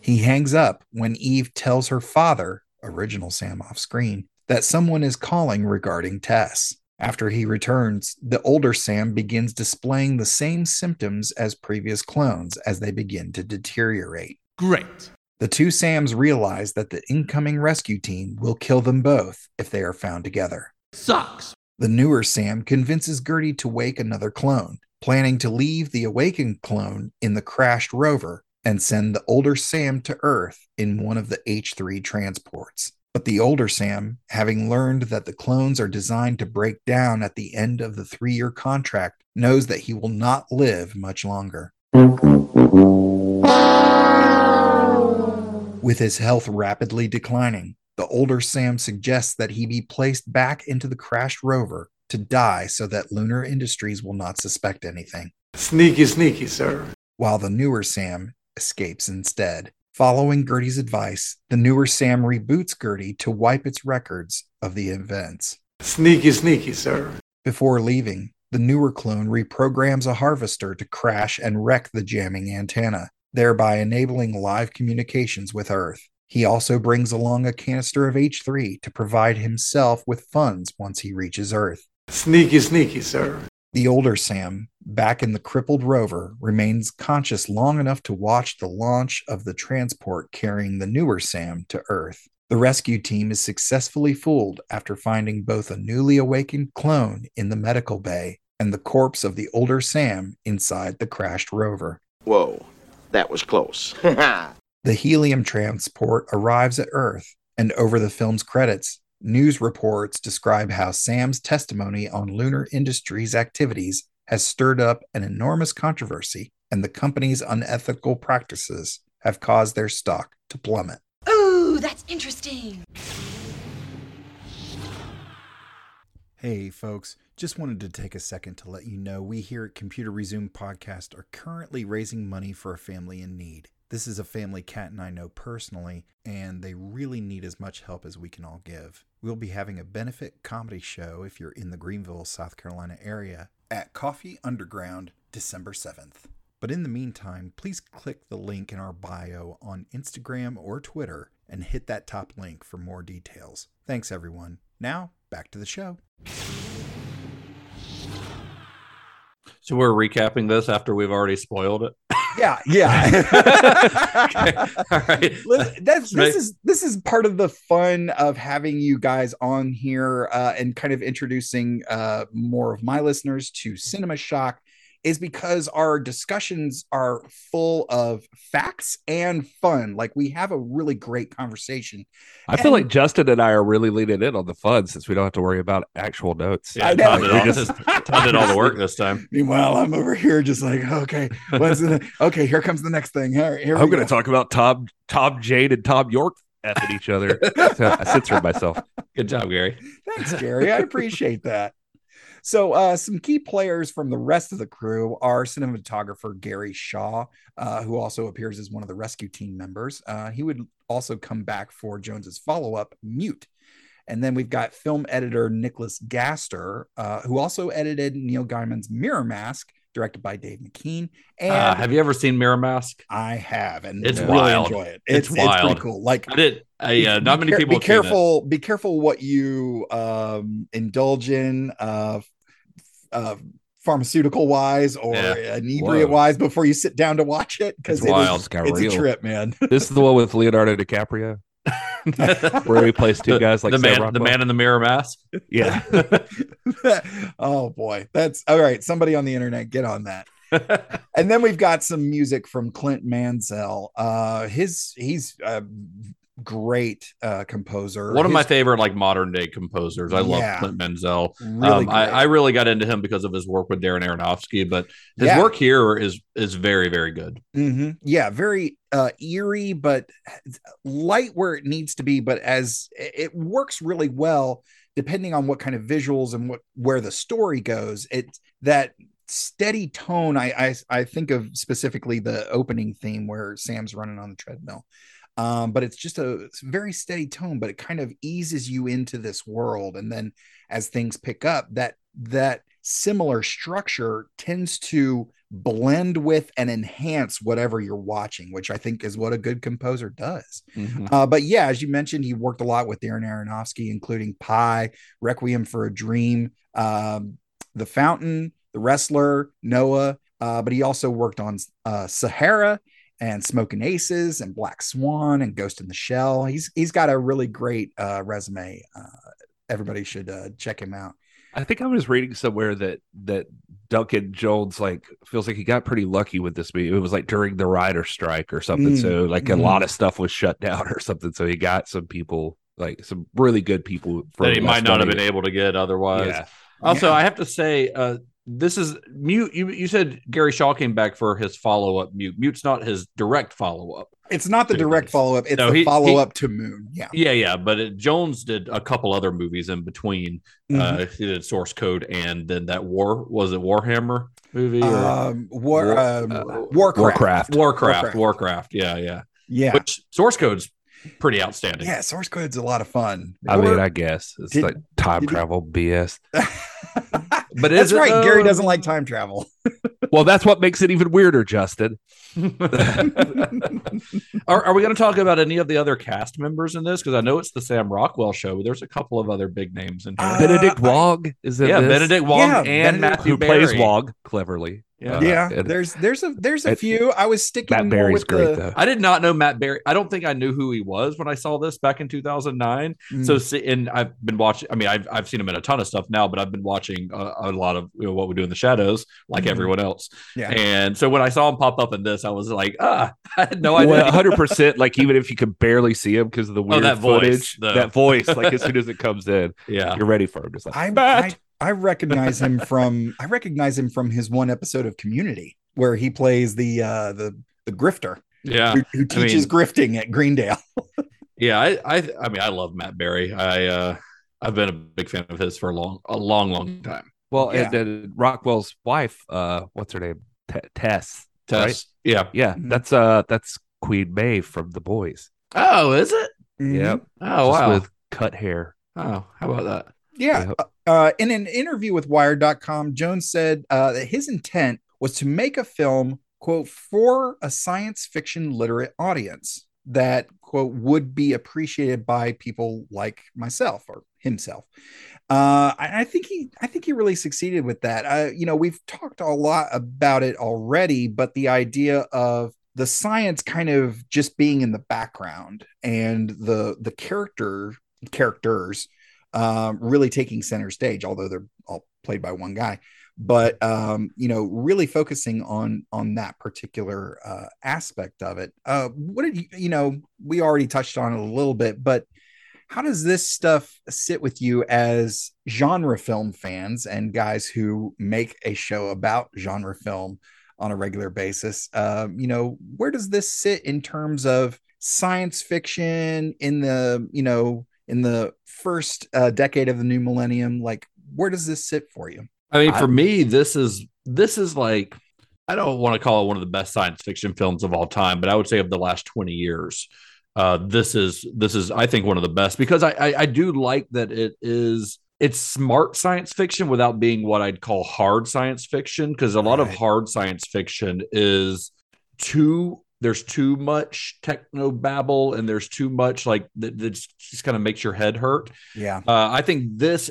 He hangs up when Eve tells her father, original Sam off screen, that someone is calling regarding Tess. After he returns, the older Sam begins displaying the same symptoms as previous clones as they begin to deteriorate. Great. The two Sams realize that the incoming rescue team will kill them both if they are found together. Sucks. The newer Sam convinces Gertie to wake another clone, planning to leave the awakened clone in the crashed rover and send the older Sam to Earth in one of the H3 transports. But the older Sam, having learned that the clones are designed to break down at the end of the 3-year contract, knows that he will not live much longer. With his health rapidly declining, the older Sam suggests that he be placed back into the crashed rover to die so that Lunar Industries will not suspect anything. Sneaky, sneaky, sir. While the newer Sam escapes instead. Following Gertie's advice, the newer Sam reboots Gertie to wipe its records of the events. Sneaky, sneaky, sir. Before leaving, the newer clone reprograms a harvester to crash and wreck the jamming antenna, thereby enabling live communications with Earth. He also brings along a canister of H3 to provide himself with funds once he reaches Earth. Sneaky, sneaky, sir. The older Sam, back in the crippled rover, remains conscious long enough to watch the launch of the transport carrying the newer Sam to Earth. The rescue team is successfully fooled after finding both a newly awakened clone in the medical bay and the corpse of the older Sam inside the crashed rover. Whoa, that was close. The helium transport arrives at Earth, and over the film's credits, news reports describe how Sam's testimony on Lunar Industries activities has stirred up an enormous controversy, and the company's unethical practices have caused their stock to plummet. Ooh, that's interesting. Hey, folks. Just wanted to take a second to let you know we here at Computer Resume Podcast are currently raising money for a family in need. This is a family Kat and I know personally, and they really need as much help as we can all give. We'll be having a benefit comedy show if you're in the Greenville, South Carolina area at Coffee Underground, December 7th. But in the meantime, please click the link in our bio on Instagram or Twitter and hit that top link for more details. Thanks, everyone. Now, back to the show. So we're recapping this after we've already spoiled it? Yeah. Okay. All right. This is part of the fun of having you guys on here and kind of introducing more of my listeners to Cinema Shock is because our discussions are full of facts and fun. Like, we have a really great conversation. I feel like Justin and I are really leaning in on the fun since we don't have to worry about actual notes. Yeah, I know. Tom did all the work this time. Meanwhile, I'm over here just like, okay, here comes the next thing. All right, I'm going to talk about Tom Jane and Tom York at each other. So I censored myself. Good job, Gary. Thanks, Gary. I appreciate that. So some key players from the rest of the crew are cinematographer Gary Shaw, who also appears as one of the rescue team members. He would also come back for Jones's follow-up, Mute. And then we've got film editor Nicholas Gaster, who also edited Neil Gaiman's Mirror Mask, directed by Dave McKean. And have you ever seen Mirror Mask? I have, and it's really wild. Enjoy it. It's wild. It's pretty cool. Like not many people. Be careful what you indulge in. Pharmaceutical wise or inebriate wise before you sit down to watch it, because it's a trip, man. This is the one with Leonardo DiCaprio where we plays two guys like the man in the mirror mask. Yeah. Oh boy, that's all right. Somebody on the internet get on that. And then we've got some music from Clint Mansell. He's great composer, one of my favorite like modern day composers. I love Clint Mansell. Really I really got into him because of his work with Darren Aronofsky, but his work here is very, very good. Mm-hmm. Yeah, very eerie, but light where it needs to be, but as it works really well depending on what kind of visuals and where the story goes. It's that steady tone. I think of specifically the opening theme where Sam's running on the treadmill. But it's just a very steady tone, but it kind of eases you into this world. And then as things pick up, that similar structure tends to blend with and enhance whatever you're watching, which I think is what a good composer does. Mm-hmm. But yeah, as you mentioned, he worked a lot with Darren Aronofsky, including Pi, Requiem for a Dream, The Fountain, The Wrestler, Noah. But he also worked on Sahara, and Smoking Aces and Black Swan and Ghost in the Shell. He's got a really great resume. Everybody should check him out. I think I was reading somewhere that Duncan Jones like feels like he got pretty lucky with this movie. It was like during the writer strike or something. So like a lot of stuff was shut down or something. So he got some people, like some really good people from that he might not have been able to get otherwise. Yeah. Also, I have to say, this is Mute. You said Gary Shaw came back for his follow-up, Mute. Mute's not his direct follow-up. It's not the direct follow-up. It's the follow-up to Moon. Yeah. But Jones did a couple other movies in between. He did Source Code and then that Warhammer movie? Warcraft. Yeah. Which Source Code's pretty outstanding. Yeah, Source Code's a lot of fun. I guess it's like time travel BS. But that's right. Gary doesn't like time travel. Well, that's what makes it even weirder, Justin. Are we going to talk about any of the other cast members in this? Because I know it's the Sam Rockwell show. There's a couple of other big names in here. Benedict Wong is in this. Benedict Wong and Matthew Berry. Who plays Wong cleverly. There's a few. I was sticking Matt Berry's with great though. I did not know Matt Berry. I don't think I knew who he was when I saw this back in 2009. So, and I've been watching. I mean, I've seen him in a ton of stuff now, but I've been watching a lot of What We Do in the Shadows, like everyone else. Yeah. And so when I saw him pop up in this, I was like, I had no idea. Well, 100%. Like even if you can barely see him because of the weird footage, that voice, like as soon as it comes in, you're ready for him. It's like, I recognize him from his one episode of Community where he plays the grifter who teaches grifting at Greendale. I mean I love Matt Berry. I've been a big fan of his for a long time. Well, and then Rockwell's wife, what's her name? Tess, right? That's Queen May from The Boys. Oh, is it? Yeah. Oh, just wow. With cut hair. Oh, how about that? Yeah. In an interview with Wired.com, Jones said that his intent was to make a film, quote, for a science fiction literate audience that, quote, would be appreciated by people like myself or himself. I think he really succeeded with that. We've talked a lot about it already, but the idea of the science kind of just being in the background and the characters. Really taking center stage, although they're all played by one guy, but really focusing on that particular aspect of it. What did we already touched on it a little bit, but how does this stuff sit with you as genre film fans and guys who make a show about genre film on a regular basis? Where does this sit in terms of science fiction in the in the first decade of the new millennium? Like, where does this sit for you? I mean, for me, this is like, I don't want to call it one of the best science fiction films of all time, but I would say of the last 20 years, this is I think one of the best, because I do like that it's smart science fiction without being what I'd call hard science fiction, because a lot of hard science fiction is there's too much techno babble and there's too much like that just kind of makes your head hurt. Yeah. I think this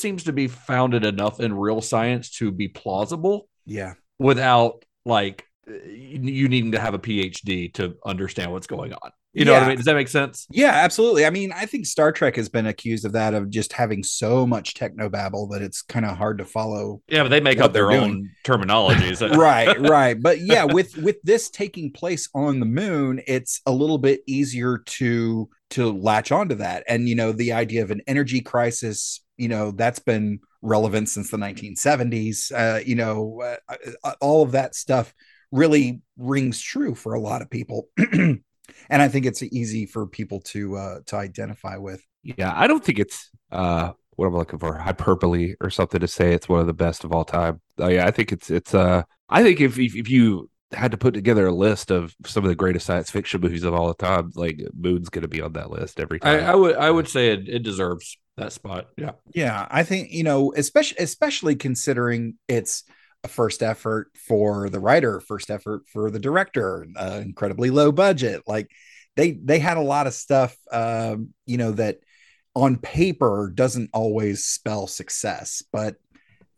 seems to be founded enough in real science to be plausible. Yeah. Without like you needing to have a PhD to understand what's going on. You know what I mean? Does that make sense? Yeah, absolutely. I mean, I think Star Trek has been accused of that, of just having so much techno babble that it's kind of hard to follow. Yeah, but they make up their own terminologies. Right. But yeah, with this taking place on the moon, it's a little bit easier to latch onto that. And, the idea of an energy crisis, that's been relevant since the 1970s. All of that stuff really rings true for a lot of people. And I think it's easy for people to identify with. Yeah, I don't think it's what I'm looking for, hyperbole or something to say it's one of the best of all time. I think it's. I think if you had to put together a list of some of the greatest science fiction movies of all time, like Moon's going to be on that list every time. I would say it deserves that spot. Yeah, yeah. I think especially considering it's a first effort for the writer, first effort for the director, incredibly low budget. Like they had a lot of stuff, that on paper doesn't always spell success, but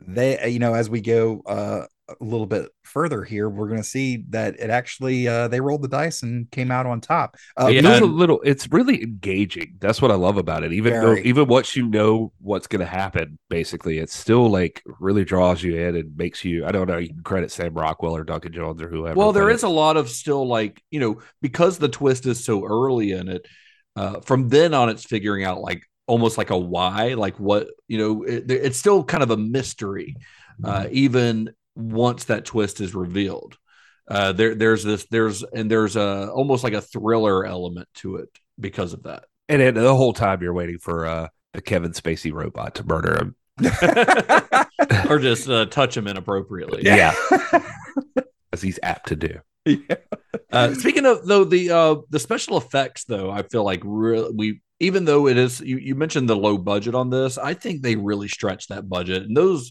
they, as we go a little bit further here, we're going to see that it actually, they rolled the dice and came out on top. It's really engaging. That's what I love about it. Even once you know what's going to happen, basically, it's still like really draws you in and makes you, I don't know, you can credit Sam Rockwell or Duncan Jones or whoever. Well, there is a lot of still like, because the twist is so early in it, from then on, it's figuring out like almost like a why, like what, it's still kind of a mystery, even once that twist is revealed. There's almost like a thriller element to it because of that. And the whole time you're waiting for the Kevin Spacey robot to murder him. Or just touch him inappropriately. Yeah. As he's apt to do. Yeah. Speaking of though, the special effects though, I feel like really, even though it is, you mentioned the low budget on this, I think they really stretched that budget. And those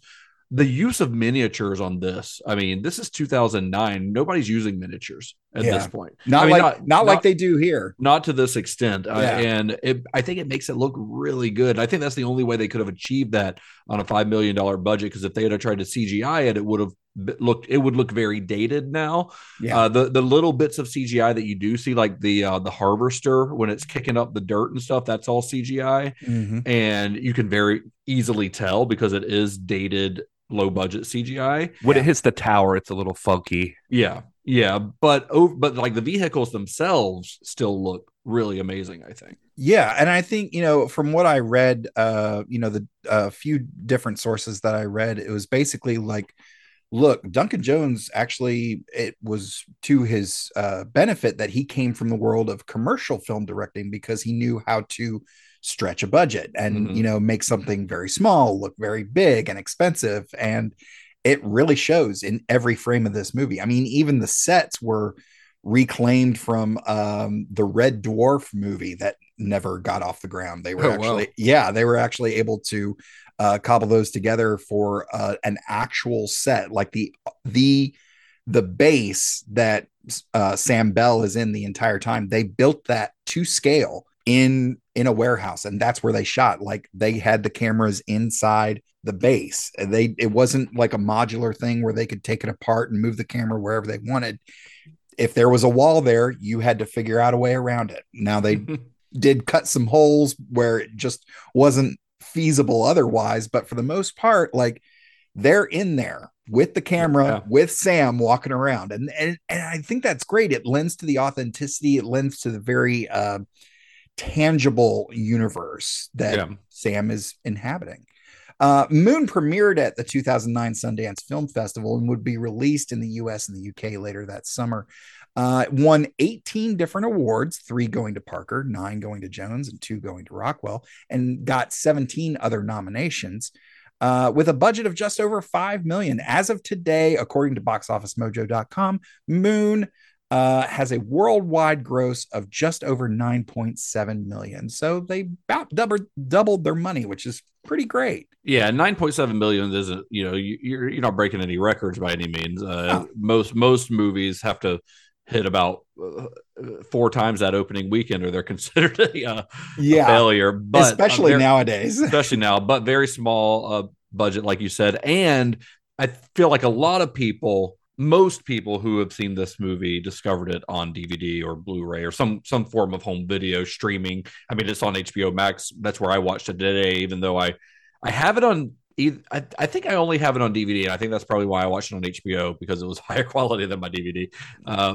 The use of miniatures on this, I mean, this is 2009. Nobody's using miniatures at this point. Not like they do here. Not to this extent. Yeah. I think it makes it look really good. I think that's the only way they could have achieved that on a $5 million budget, because if they had tried to CGI it, it would look very dated now. Yeah. The little bits of CGI that you do see, like the harvester when it's kicking up the dirt and stuff, that's all CGI. Mm-hmm. And you can very easily tell because it is dated, low budget CGI. When it hits the tower, it's a little funky. Yeah. Yeah. But like the vehicles themselves still look really amazing, I think. Yeah. And I think, from what I read, the few different sources that I read, it was basically like, look, Duncan Jones, actually, it was to his benefit that he came from the world of commercial film directing, because he knew how to stretch a budget and, make something very small look very big and expensive. And it really shows in every frame of this movie. I mean, even the sets were reclaimed from the Red Dwarf movie that never got off the ground. They were actually able to cobble those together for an actual set, like the base that Sam Bell is in the entire time. They built that to scale in a warehouse, and that's where they shot. Like, they had the cameras inside the base. It wasn't like a modular thing where they could take it apart and move the camera wherever they wanted. If there was a wall there, you had to figure out a way around it. Now, they did cut some holes where it just wasn't feasible otherwise, but for the most part, like, they're in there with the camera, with Sam walking around. And I think that's great. It lends to the authenticity. It lends to the very tangible universe that Sam is inhabiting. Moon premiered at the 2009 Sundance Film Festival and would be released in the US and the UK later that summer. It won 18 different awards, 3 going to Parker, 9 going to Jones, and 2 going to Rockwell, and got 17 other nominations with a budget of just over $5 million. As of today, according to boxofficemojo.com, Moon has a worldwide gross of just over $9.7 million. So they about doubled their money, which is pretty great. Yeah, 9.7 million isn't, you're not breaking any records by any means. Most movies have to hit about 4 times that opening weekend, or they're considered a failure. But especially nowadays. Especially now, but very small budget, like you said. And I feel like most people who have seen this movie discovered it on DVD or Blu-ray or some form of home video streaming. I mean, it's on HBO Max. That's where I watched it today, even though I have it on... I think I only have it on DVD, and I think that's probably why I watched it on HBO, because it was higher quality than my DVD.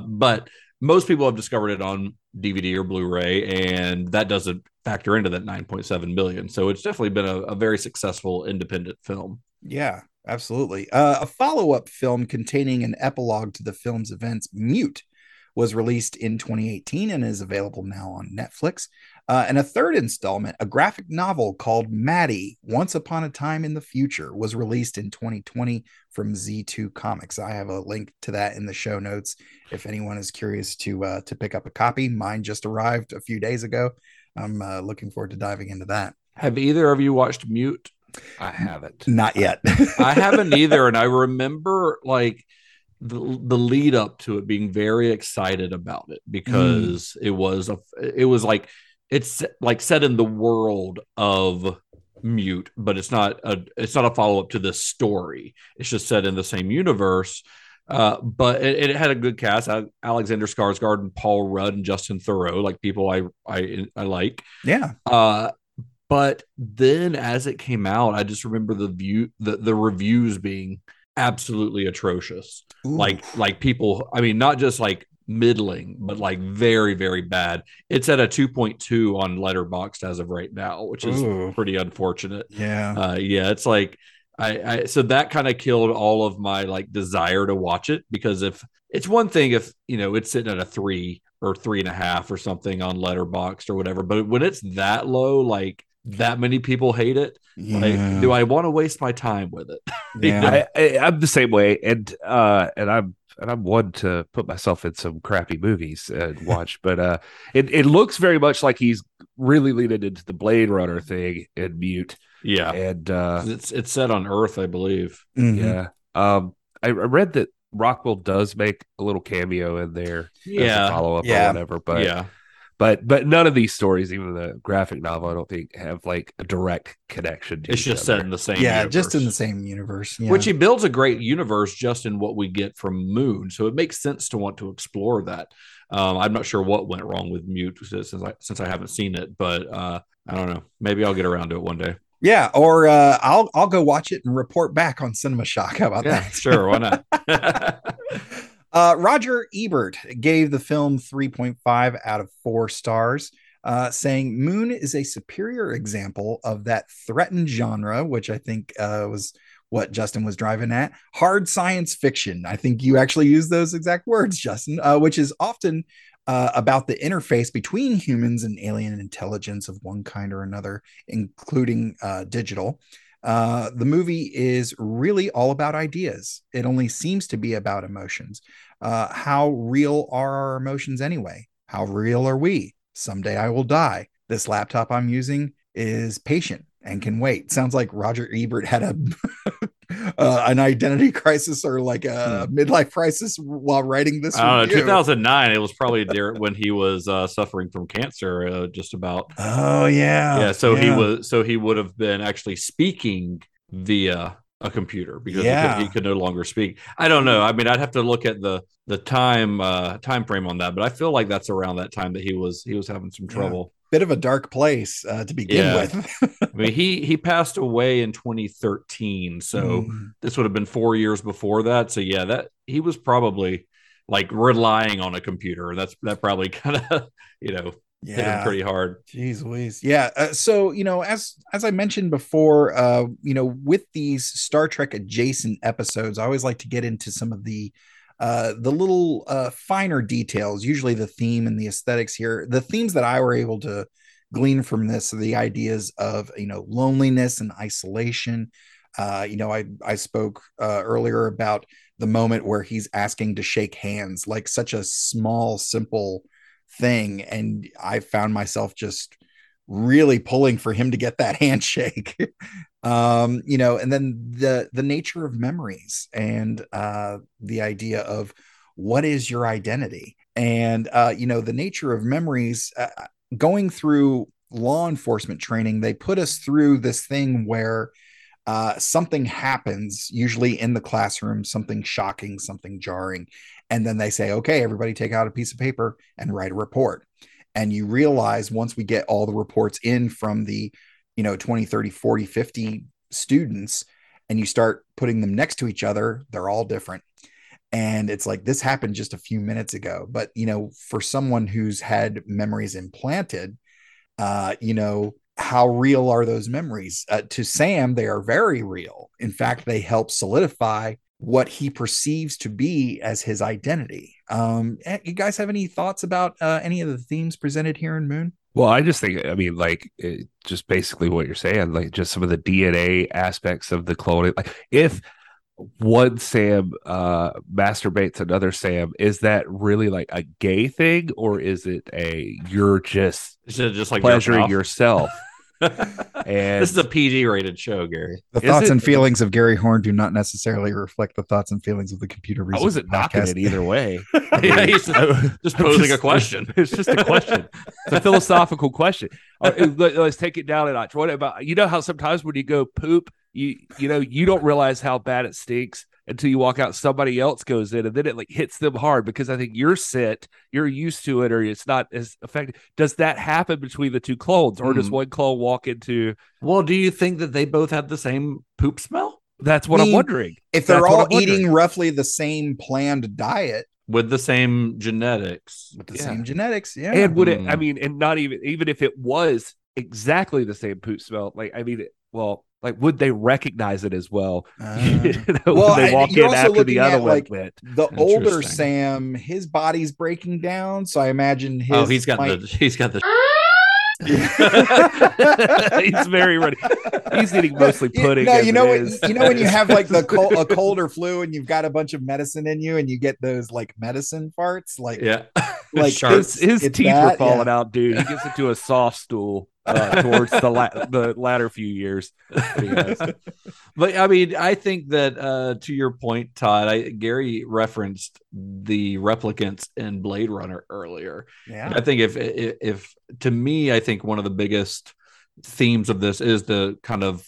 But most people have discovered it on DVD or Blu-ray, and that doesn't factor into that 9.7 million. So it's definitely been a very successful independent film. Yeah, absolutely. A follow-up film containing an epilogue to the film's events, Mute, was released in 2018 and is available now on Netflix. And a third installment, a graphic novel called Maddie, Once Upon a Time in the Future, was released in 2020 from Z2 Comics. I have a link to that in the show notes if anyone is curious to pick up a copy. Mine just arrived a few days ago. I'm looking forward to diving into that. Have either of you watched Mute? I haven't. Not yet. I haven't either. And I remember the lead up to it being very excited about it, because it was like set in the world of Mute, but it's not a follow up to this story. It's just set in the same universe. But it had a good cast: Alexander Skarsgård and Paul Rudd and Justin Theroux, like people I like. Yeah. But then as it came out, I just remember the reviews being absolutely atrocious. Ooh. like people, I mean, not just like middling, but like very, very bad. It's at a 2.2 on Letterboxd as of right now, which is pretty unfortunate. It's like I so that kind of killed all of my like desire to watch it, because if it's one thing if it's sitting at a 3 or 3.5 or something on Letterboxd or whatever, but when it's that low, like that many people hate it. Yeah. Like, do I want to waste my time with it? Yeah. I'm the same way, and I'm one to put myself in some crappy movies and watch, but it looks very much like he's really leading into the Blade Runner thing and Mute. Yeah. And it's set on Earth, I believe. Mm-hmm. Yeah. I read that Rockwell does make a little cameo in there as a follow-up or whatever, but but none of these stories, even the graphic novel, I don't think have like a direct connection to each other. Set in the same universe. Just in the same universe. Yeah. Which he builds a great universe just in what we get from Moon. So it makes sense to want to explore that. I'm not sure what went wrong with Mute since I haven't seen it, but I don't know. Maybe I'll get around to it one day. Yeah, or I'll go watch it and report back on Cinema Shock. How about that? Sure, why not? Roger Ebert gave the film 3.5 out of 4 stars, saying Moon is a superior example of that threatened genre, which I think was what Justin was driving at. Hard science fiction. I think you actually used those exact words, Justin, which is often about the interface between humans and alien intelligence of one kind or another, including digital. The movie is really all about ideas. It only seems to be about emotions. How real are our emotions anyway? How real are we? Someday I will die. This laptop I'm using is patient and can wait. Sounds like Roger Ebert had a an identity crisis or like a midlife crisis while writing this. 2009. It was probably there when he was suffering from cancer. Just about. Oh yeah. Yeah. So he would have been actually speaking via a computer because he could no longer speak. I don't know. I mean, I'd have to look at the time frame on that, but I feel like that's around that time that he was having some trouble. Bit of a dark place to begin with. I mean, he passed away in 2013, so this would have been 4 years before that. So that he was probably like relying on a computer. That probably kind of hit him pretty hard. Jeez Louise. So as I mentioned before, with these Star Trek adjacent episodes, I always like to get into some of the little finer details, usually the theme and the aesthetics here. The themes that I were able to glean from this are the ideas of, loneliness and isolation. I spoke earlier about the moment where he's asking to shake hands, like such a small, simple thing. And I found myself just really pulling for him to get that handshake. And then the nature of memories and the idea of what is your identity and the nature of memories. Going through law enforcement training, they put us through this thing where something happens, usually in the classroom, something shocking, something jarring, and then they say, okay, everybody take out a piece of paper and write a report. And you realize once we get all the reports in from the 20, 30, 40, 50 students, and you start putting them next to each other, they're all different. And it's like, this happened just a few minutes ago. But, for someone who's had memories implanted, how real are those memories? To Sam, they are very real. In fact, they help solidify what he perceives to be as his identity. You guys have any thoughts about any of the themes presented here in Moon? Well, I just think, just basically what you're saying, like just some of the DNA aspects of the cloning. Like if one Sam masturbates another Sam, is that really like a gay thing, or is it you're just like pleasuring yourself? And this is a PG rated show, Gary. The thoughts and feelings of Gary Horn do not necessarily reflect the thoughts and feelings of the Computer Resume Podcast. I wasn't knocking it either way. He's just posing a question. It's just a question. It's a philosophical question. Let's take it down a notch. What about, how sometimes when you go poop, you don't realize how bad it stinks until you walk out, somebody else goes in, and then it like hits them hard because I think you're used to it, or it's not as effective. Does that happen between the two clones, or does one clone walk into? Well, do you think that they both have the same poop smell? That's what I'm wondering. If they're all eating roughly the same planned diet with the same genetics, and would it? I mean, and not even if it was exactly the same poop smell, Like, would they recognize it as well? When they walk in after the other one went. The older Sam, his body's breaking down, so I imagine his. Oh, he's got the. He's very ready. He's eating mostly pudding. No, when you have like a cold or flu, and you've got a bunch of medicine in you, and you get those like medicine farts, like. Like his teeth were falling out, dude. He gets into a soft stool towards the latter few years. But I mean, I think that to your point, Todd, Gary referenced the replicants in Blade Runner earlier. Yeah. And I think if to me, I think one of the biggest themes of this is the kind of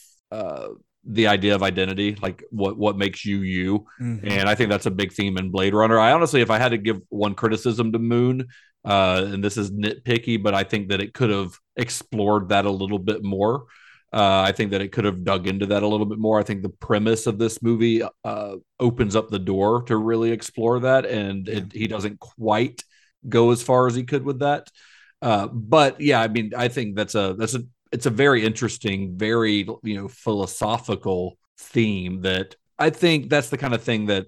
the idea of identity, like what makes you, mm-hmm. and I think that's a big theme in Blade Runner. I honestly, if I had to give one criticism to Moon, and this is nitpicky, but I think that it could have explored that a little bit more. I think that it could have dug into that a little bit more. I think the premise of this movie opens up the door to really explore that, and he doesn't quite go as far as he could with that. But yeah, I mean, I think it's a very interesting, very, philosophical theme that I think that's the kind of thing that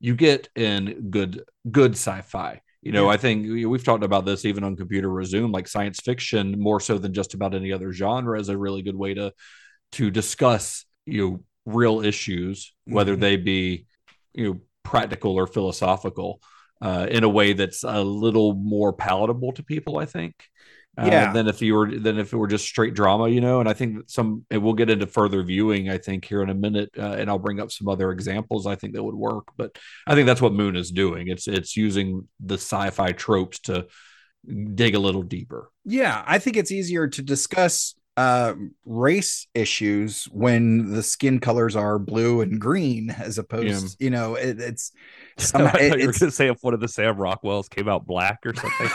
you get in good sci-fi. I think we've talked about this even on Computer Resume, like science fiction more so than just about any other genre is a really good way to discuss, real issues, whether they be, practical or philosophical, in a way that's a little more palatable to people, I think. Than if it were just straight drama, and I think that we'll get into further viewing, I think here in a minute, and I'll bring up some other examples I think that would work, but I think that's what Moon is doing. It's using the sci-fi tropes to dig a little deeper. Yeah. I think it's easier to discuss race issues when the skin colors are blue and green, as opposed, it's. Somehow, I thought you were going to say if one of the Sam Rockwells came out black or something.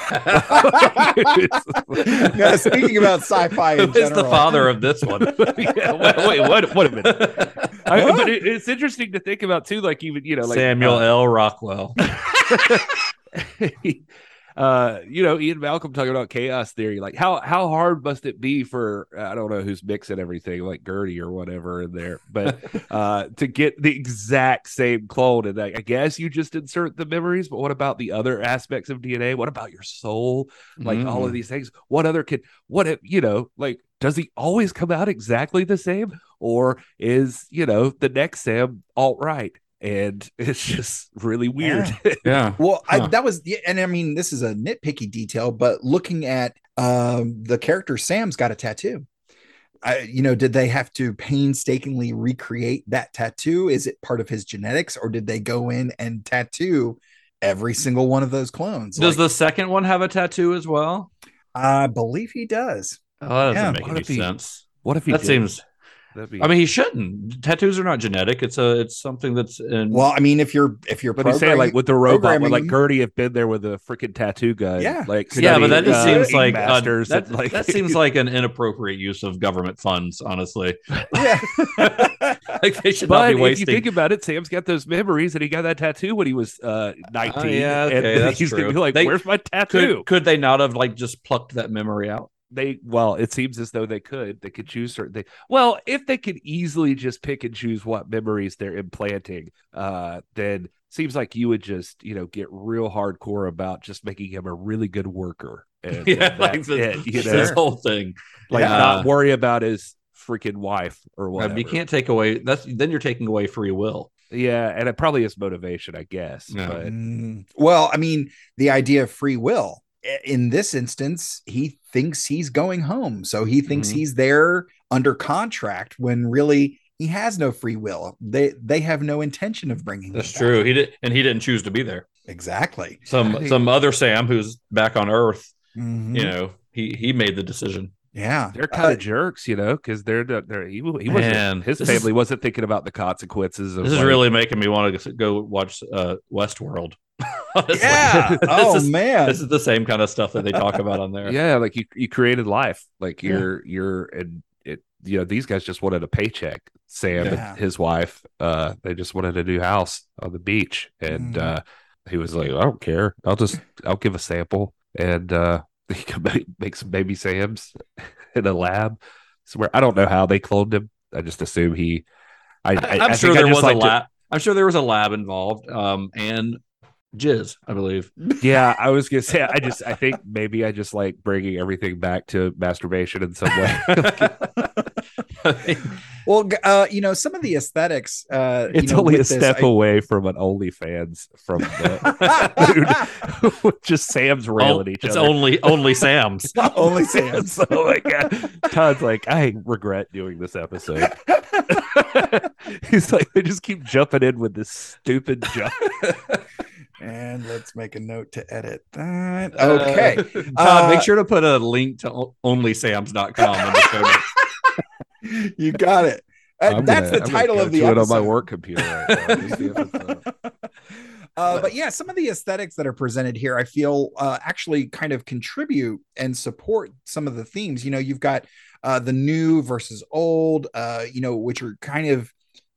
No, speaking about sci-fi in general, the father of this one. Wait, what a minute! But it's interesting to think about too. Like even Samuel L. Rockwell. Ian Malcolm talking about chaos theory, like how hard must it be for I don't know who's mixing everything, like Gertie or whatever in there, but to get the exact same clone. And I guess you just insert the memories, but what about the other aspects of DNA? What about your soul? Like all of these things. What other kid? What if does he always come out exactly the same, or is the next Sam alt right? And it's just really weird. Yeah. Well, this is a nitpicky detail, but looking at the character Sam's got a tattoo. Did they have to painstakingly recreate that tattoo? Is it part of his genetics, or did they go in and tattoo every single one of those clones? Does the second one have a tattoo as well? I believe he does. Oh, that doesn't make any sense. What if he that didn't? Seems. He shouldn't. Tattoos are not genetic. It's something that's in. Well, if you're but he's saying like with the robot, like Gertie have been there with a freaking tattoo gun. Yeah, but that just seems like that seems like an inappropriate use of government funds, honestly. Yeah, like they should not be wasting. If you think about it, Sam's got those memories, and he got that tattoo when he was 19. Yeah, okay, and he's gonna be like, "Where's my tattoo?" Could they not have just plucked that memory out? It seems as though they could choose certain things. Well, if they could easily just pick and choose what memories they're implanting, then seems like you would just, get real hardcore about just making him a really good worker. And, this whole thing, not worry about his freaking wife or whatever. You can't take away then you're taking away free will. Yeah, and it probably is motivation, I guess. Yeah. But the idea of free will. In this instance, he thinks he's going home. So he thinks he's there under contract when really he has no free will. They have no intention of bringing him back. That's true. He didn't choose to be there. Exactly. Some other Sam who's back on Earth, he made the decision. Yeah, they're kind of jerks, because they're he wasn't, his family wasn't thinking about the consequences. Of this is really making me want to go watch Westworld. Honestly. Yeah. This is the same kind of stuff that they talk about on there. Yeah, like you created life, like you're and it. These guys just wanted a paycheck. Sam and his wife, they just wanted a new house on the beach, and he was like, "I don't care. I'll give a sample." And he could make some baby Sams in a lab somewhere. I don't know how they cloned him. I just assume he. I'm sure there was a lab. I'm sure there was a lab involved, and jizz, I believe. Yeah, I was gonna say. I think maybe I just like bringing everything back to masturbation in some way. Well, you know, some of the aesthetics. It's only a step away from an OnlyFans from the dude, just Sam's railing each other. It's only Sam's. Only Sam's. Oh my god! Todd's like, I regret doing this episode. He's like, they just keep jumping in with this stupid job. And let's make a note to edit that. Okay. Todd, make sure to put a link to onlysams.com in the show notes. You got it. That's the title of the episode. It on my work computer right now. But yeah, some of the aesthetics that are presented here, I feel actually kind of contribute and support some of the themes. You know, you've got the new versus old, you know, which are kind of,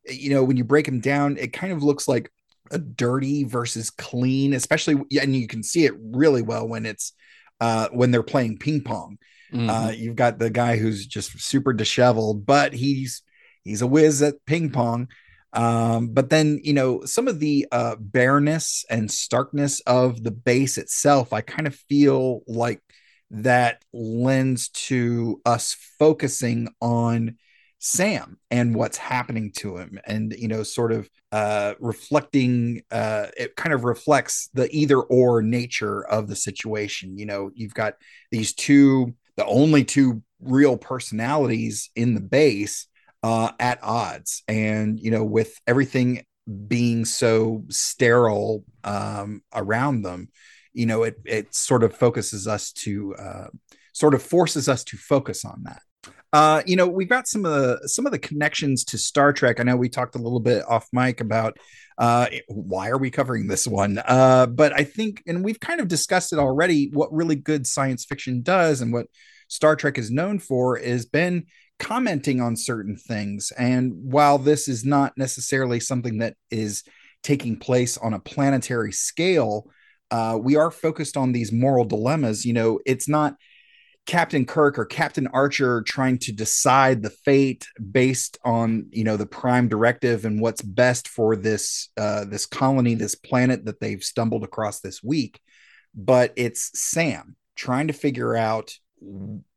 you know, when you break them down, it kind of looks like a dirty versus clean, especially. And you can see it really well when it's when they're playing ping pong. Mm-hmm. You've got the guy who's just super disheveled, but he's a whiz at ping pong. But then, you know, some of the bareness and starkness of the base itself, I kind of feel like that lends to us focusing on Sam and what's happening to him, and, you know, sort of reflecting, it kind of reflects the either or nature of the situation. You know, you've got these two, the only two real personalities in the base at odds. And, you know, with everything being so sterile around them, you know, it sort of focuses us to sort of forces us to focus on that. You know, we've got some of the connections to Star Trek. I know we talked a little bit off mic about why are we covering this one? But I think, and we've kind of discussed it already, what really good science fiction does and what Star Trek is known for is Ben commenting on certain things. And while this is not necessarily something that is taking place on a planetary scale, we are focused on these moral dilemmas. You know, it's not Captain Kirk or Captain Archer trying to decide the fate based on, you know, the prime directive and what's best for this this colony, this planet that they've stumbled across this week. But it's Sam trying to figure out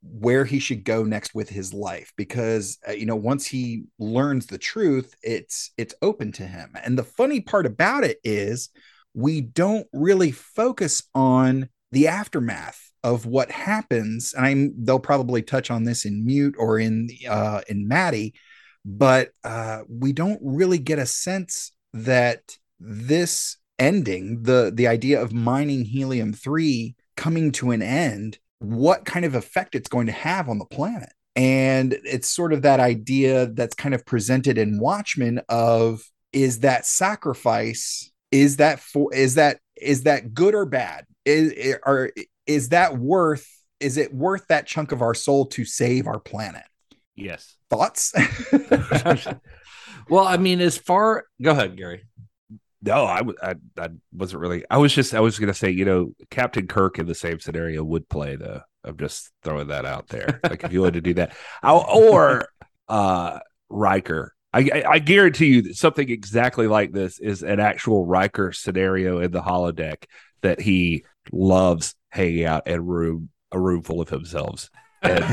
where he should go next with his life, because, you know, once he learns the truth, it's open to him. And the funny part about it is we don't really focus on the aftermath of what happens, and they'll probably touch on this in Mute or in Maddie, but we don't really get a sense that this ending, the idea of mining helium-3 coming to an end, what kind of effect it's going to have on the planet. And it's sort of that idea that's kind of presented in Watchmen of, is that sacrifice, is that good or bad? Is it worth that chunk of our soul to save our planet? Yes. Thoughts? Well, I mean, go ahead, Gary. No, I wasn't really, I was going to say, you know, Captain Kirk in the same scenario would play though. I'm just throwing that out there. Like if you wanted to do that or Riker, I guarantee you that something exactly like this is an actual Riker scenario in the holodeck that he loves hanging out in a room full of himself. And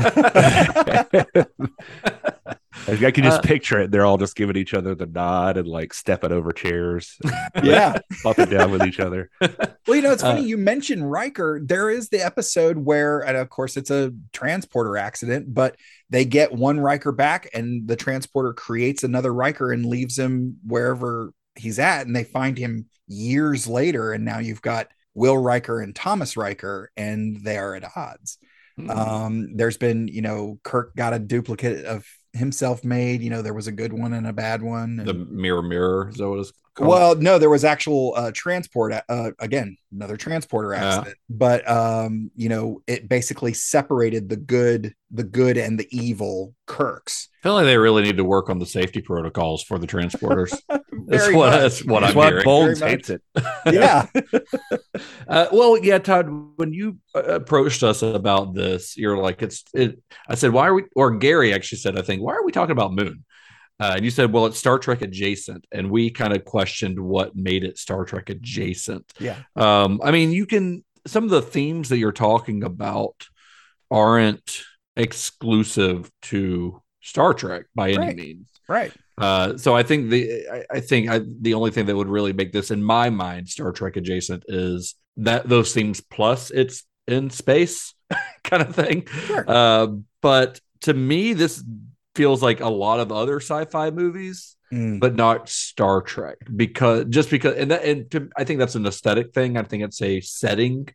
I can just picture it. They're all just giving each other the nod and like stepping over chairs. Yeah. Bumping down with each other. Well, you know, it's funny. You mentioned Riker. There is the episode where, and of course it's a transporter accident, but they get one Riker back and the transporter creates another Riker and leaves him wherever he's at. And they find him years later. And now you've got Will Riker and Thomas Riker, and they are at odds. Mm-hmm. There's been, you know, Kirk got a duplicate of himself made. You know, there was a good one and a bad one. And the mirror, is that what it's called? Well, no, there was actual transport. Again, another transporter accident. Yeah. But you know, it basically separated the good and the evil Kirks. I feel like they really need to work on the safety protocols for the transporters. That's what I'm hearing. Bones hates it. Yeah. Well, yeah, Todd, when you approached us about this, you're like, I said, why are we, or Gary actually said, I think, why are we talking about Moon? And you said, well, it's Star Trek adjacent. And we kind of questioned what made it Star Trek adjacent. Yeah. I mean, some of the themes that you're talking about aren't exclusive to Star Trek by any means. Right. So I think the only thing that would really make this, in my mind, Star Trek adjacent is that those themes plus it's in space kind of thing. Sure. But to me, this feels like a lot of other sci-fi movies, but not Star Trek, because I think that's an aesthetic thing. I think it's a setting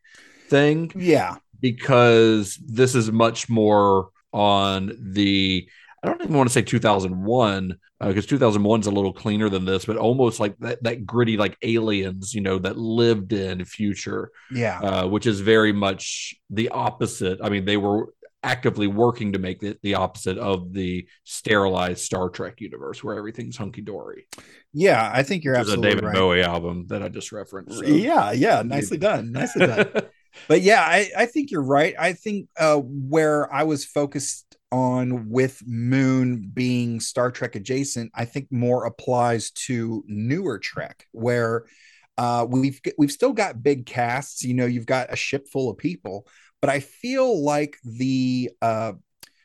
thing. Yeah. Because this is much more on the, I don't even want to say 2001, because 2001 is a little cleaner than this, but almost like that gritty, like aliens, that lived in future. Yeah. Which is very much the opposite. I mean, they were actively working to make it the opposite of the sterilized Star Trek universe where everything's hunky-dory. Yeah, I think you're absolutely right. There's a David Bowie album that I just referenced. So. Yeah, nicely done. But yeah, I think you're right. I think where I was focused on with Moon being Star Trek adjacent, I think more applies to newer Trek, where we've still got big casts. You've got a ship full of people, but I feel like the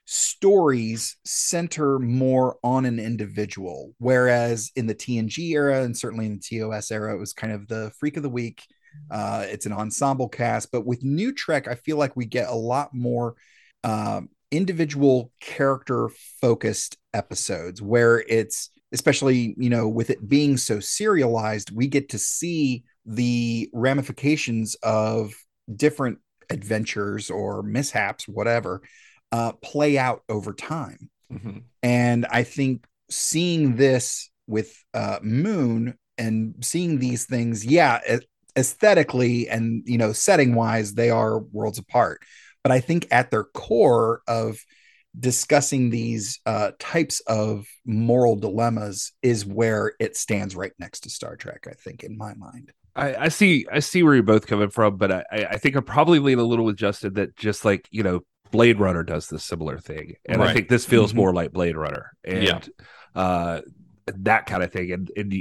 stories center more on an individual, whereas in the TNG era and certainly in the TOS era, it was kind of the freak of the week. It's an ensemble cast, but with new Trek, I feel like we get a lot more individual character focused episodes where it's, especially, with it being so serialized, we get to see the ramifications of different adventures or mishaps, whatever, play out over time. Mm-hmm. And I think seeing this with Moon and seeing these things, aesthetically and setting wise, they are worlds apart, but I think at their core of discussing these types of moral dilemmas is where it stands right next to Star Trek, I think, in my mind. I see where you're both coming from, but I think I probably lean a little with Justin that just like Blade Runner does this similar thing, and right. I think this feels more like Blade Runner and that kind of thing, and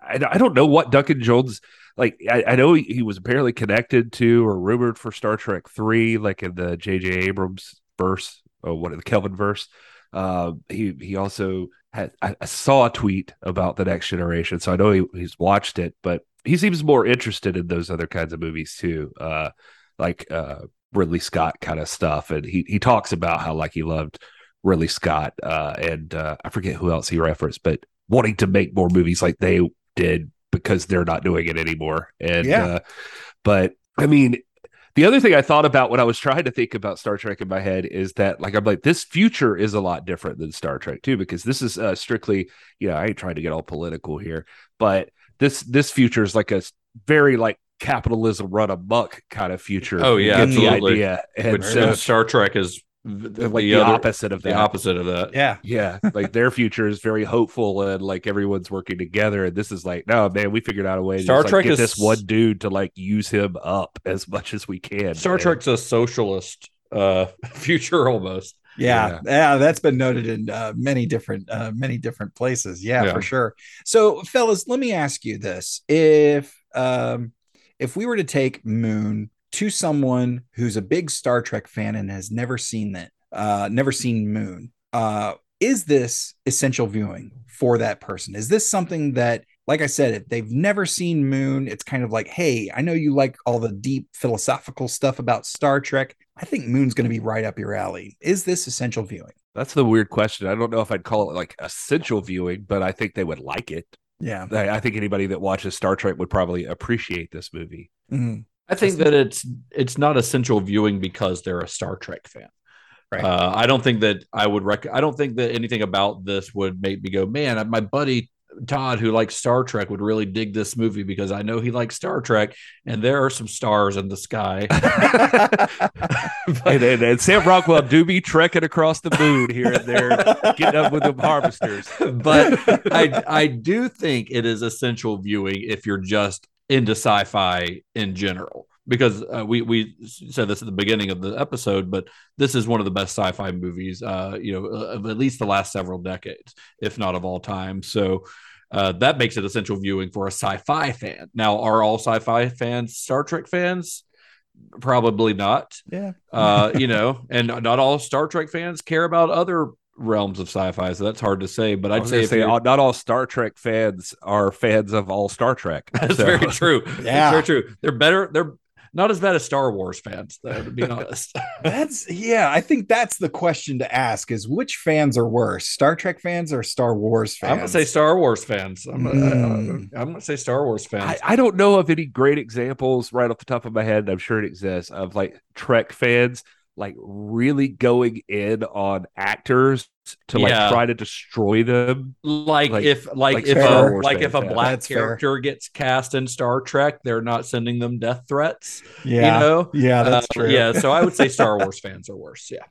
I don't know what Duncan Jones. Like I know he was apparently connected to or rumored for Star Trek 3, like in the J.J. Abrams verse, or one of the Kelvin verse. He also had I saw a tweet about The Next Generation, so I know he's watched it, but he seems more interested in those other kinds of movies too, like Ridley Scott kind of stuff. And he talks about how like he loved Ridley Scott, and I forget who else he referenced, but wanting to make more movies like they did, because they're not doing it anymore. And, but I mean, the other thing I thought about when I was trying to think about Star Trek in my head is that like, I'm like, this future is a lot different than Star Trek too, because this is strictly, I ain't trying to get all political here, but this future is like a very like capitalism run amok kind of future. Oh yeah. Absolutely. The idea. And so, Star Trek is like the opposite of that. Yeah. Like their future is very hopeful and like everyone's working together. And this is like, no, man, we figured out a way to Star Trek get this one dude to like use him up as much as we can. Star Trek's a socialist future almost. Yeah. That's been noted in many different places. Yeah, for sure. So, fellas, let me ask you this: if we were to take Moon to someone who's a big Star Trek fan and has never seen it, never seen Moon, is this essential viewing for that person? Is this something that, like I said, if they've never seen Moon, it's kind of like, hey, I know you like all the deep philosophical stuff about Star Trek. I think Moon's going to be right up your alley. Is this essential viewing? That's the weird question. I don't know if I'd call it like essential viewing, but I think they would like it. Yeah. I think anybody that watches Star Trek would probably appreciate this movie. Mm-hmm. I think that it's not essential viewing because they're a Star Trek fan. Right. I don't think that I would I don't think that anything about this would make me go, man, my buddy Todd, who likes Star Trek, would really dig this movie because I know he likes Star Trek and there are some stars in the sky. and Sam Rockwell do be trekking across the moon here and there, getting up with them harvesters. But I do think it is essential viewing if you're just into sci-fi in general, because we said this at the beginning of the episode, but this is one of the best sci-fi movies, of at least the last several decades, if not of all time. So that makes it essential viewing for a sci-fi fan. Now, are all sci-fi fans Star Trek fans? Probably not. Yeah. And not all Star Trek fans care about other realms of sci-fi, so that's hard to say. But I'd say not all Star Trek fans are fans of all Star Trek. That's very true. Yeah, that's very true. They're better. They're not as bad as Star Wars fans, though, to be honest. I think that's the question to ask: is which fans are worse, Star Trek fans or Star Wars fans? I'm gonna say Star Wars fans. I'm gonna say Star Wars fans. I don't know of any great examples right off the top of my head. I'm sure it exists of like Trek fans like really going in on actors to like try to destroy them. If a black character gets cast in Star Trek, they're not sending them death threats. Yeah, you know? Yeah, that's true. Yeah, so I would say Star Wars fans are worse. Yeah,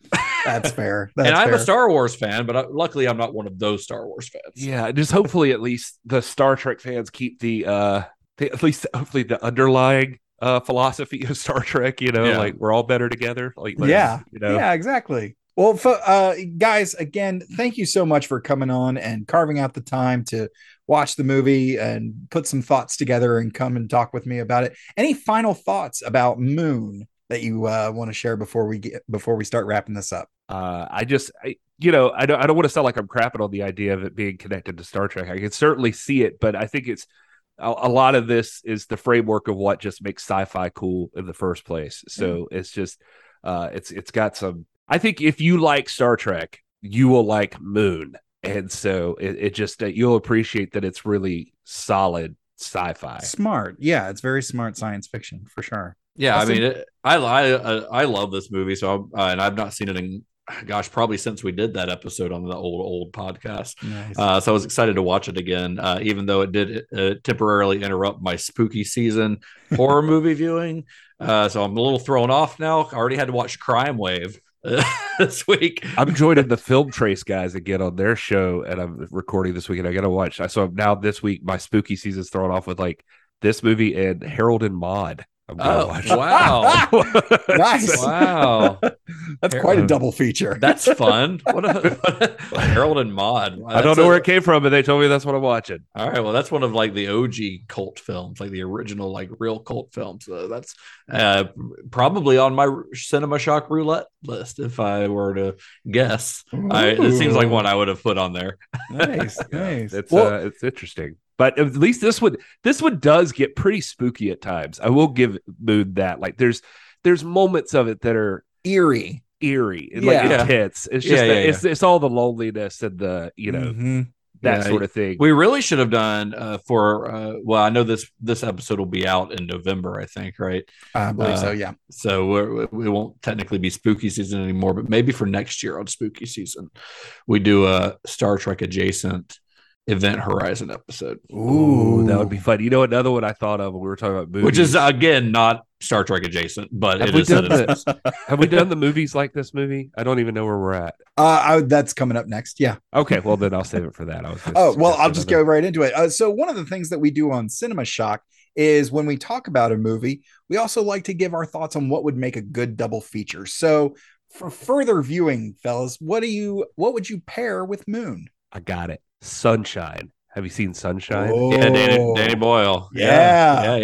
that's fair. I'm a Star Wars fan, but luckily I'm not one of those Star Wars fans. Yeah, just hopefully at least the Star Trek fans keep hopefully the underlying philosophy of Star Trek. You know, like we're all better together. Exactly. Well, guys, again, thank you so much for coming on and carving out the time to watch the movie and put some thoughts together and come and talk with me about it. Any final thoughts about Moon that you want to share before we start wrapping this up? I don't want to sound like I'm crapping on the idea of it being connected to Star Trek. I can certainly see it, but I think it's a lot of this is the framework of what just makes sci-fi cool in the first place. So it's just it's got some. I think if you like Star Trek, you will like Moon. And so it just, you'll appreciate that it's really solid sci-fi. Smart. Yeah, it's very smart science fiction for sure. Yeah, I mean, I love this movie. So and I've not seen it in, gosh, probably since we did that episode on the old podcast. Nice. So I was excited to watch it again, even though it did temporarily interrupt my spooky season horror movie viewing. So I'm a little thrown off now. I already had to watch Crime Wave this week. I'm joining the Film Trace guys again on their show, and I'm recording this weekend. I gotta watch. So now this week, my spooky season's thrown off with like this movie and Harold and Maude. Wow! Nice. Wow, that's quite a double feature. That's fun. What a Harold and Maude. Wow, I don't know where it came from, but they told me that's what I'm watching. All right, well, that's one of like the OG cult films, like the original, like real cult films. So that's probably on my Cinema Shock roulette list, if I were to guess. It seems like one I would have put on there. Nice. It's interesting. But at least this one does get pretty spooky at times. I will give Moon that. Like there's moments of it that are eerie and like intense. It's just it's all the loneliness and the that sort of thing. We really should have done I know this episode will be out in November, I think, right? I believe so, yeah. So we won't technically be spooky season anymore, but maybe for next year on spooky season, we do a Star Trek adjacent Event Horizon episode. Ooh, that would be fun. You know, another one I thought of when we were talking about movies, which is again not Star Trek adjacent, but have we done the movies like this movie? I don't even know where we're at. That's coming up next. Yeah. Okay. Well, then I'll save it for that. I'll just go right into it. So one of the things that we do on Cinema Shock is when we talk about a movie, we also like to give our thoughts on what would make a good double feature. So for further viewing, fellas, what would you pair with Moon? I got it. Sunshine. Have you seen Sunshine? Oh. Yeah, Danny Boyle. Yeah.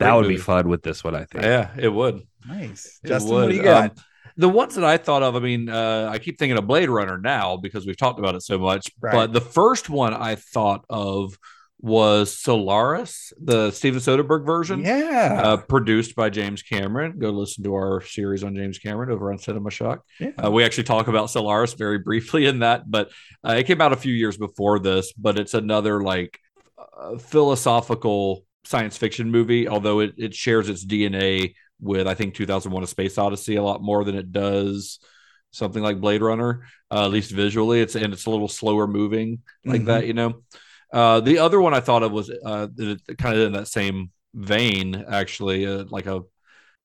That would be fun with this one, I think. Yeah, it would. Nice. Justin, what do you got? The ones that I thought of, I mean, I keep thinking of Blade Runner now because we've talked about it so much. Right. But the first one I thought of was Solaris, the Steven Soderbergh version. Yeah. Produced by James Cameron. Go listen to our series on James Cameron over on Cinema Shock. Yeah. We actually talk about Solaris very briefly in that, but it came out a few years before this, but it's another like philosophical science fiction movie, although it shares its DNA with, I think, 2001: A Space Odyssey a lot more than it does something like Blade Runner, at least visually. It's a little slower moving like that, you know? The other one I thought of was kind of in that same vein, actually, like a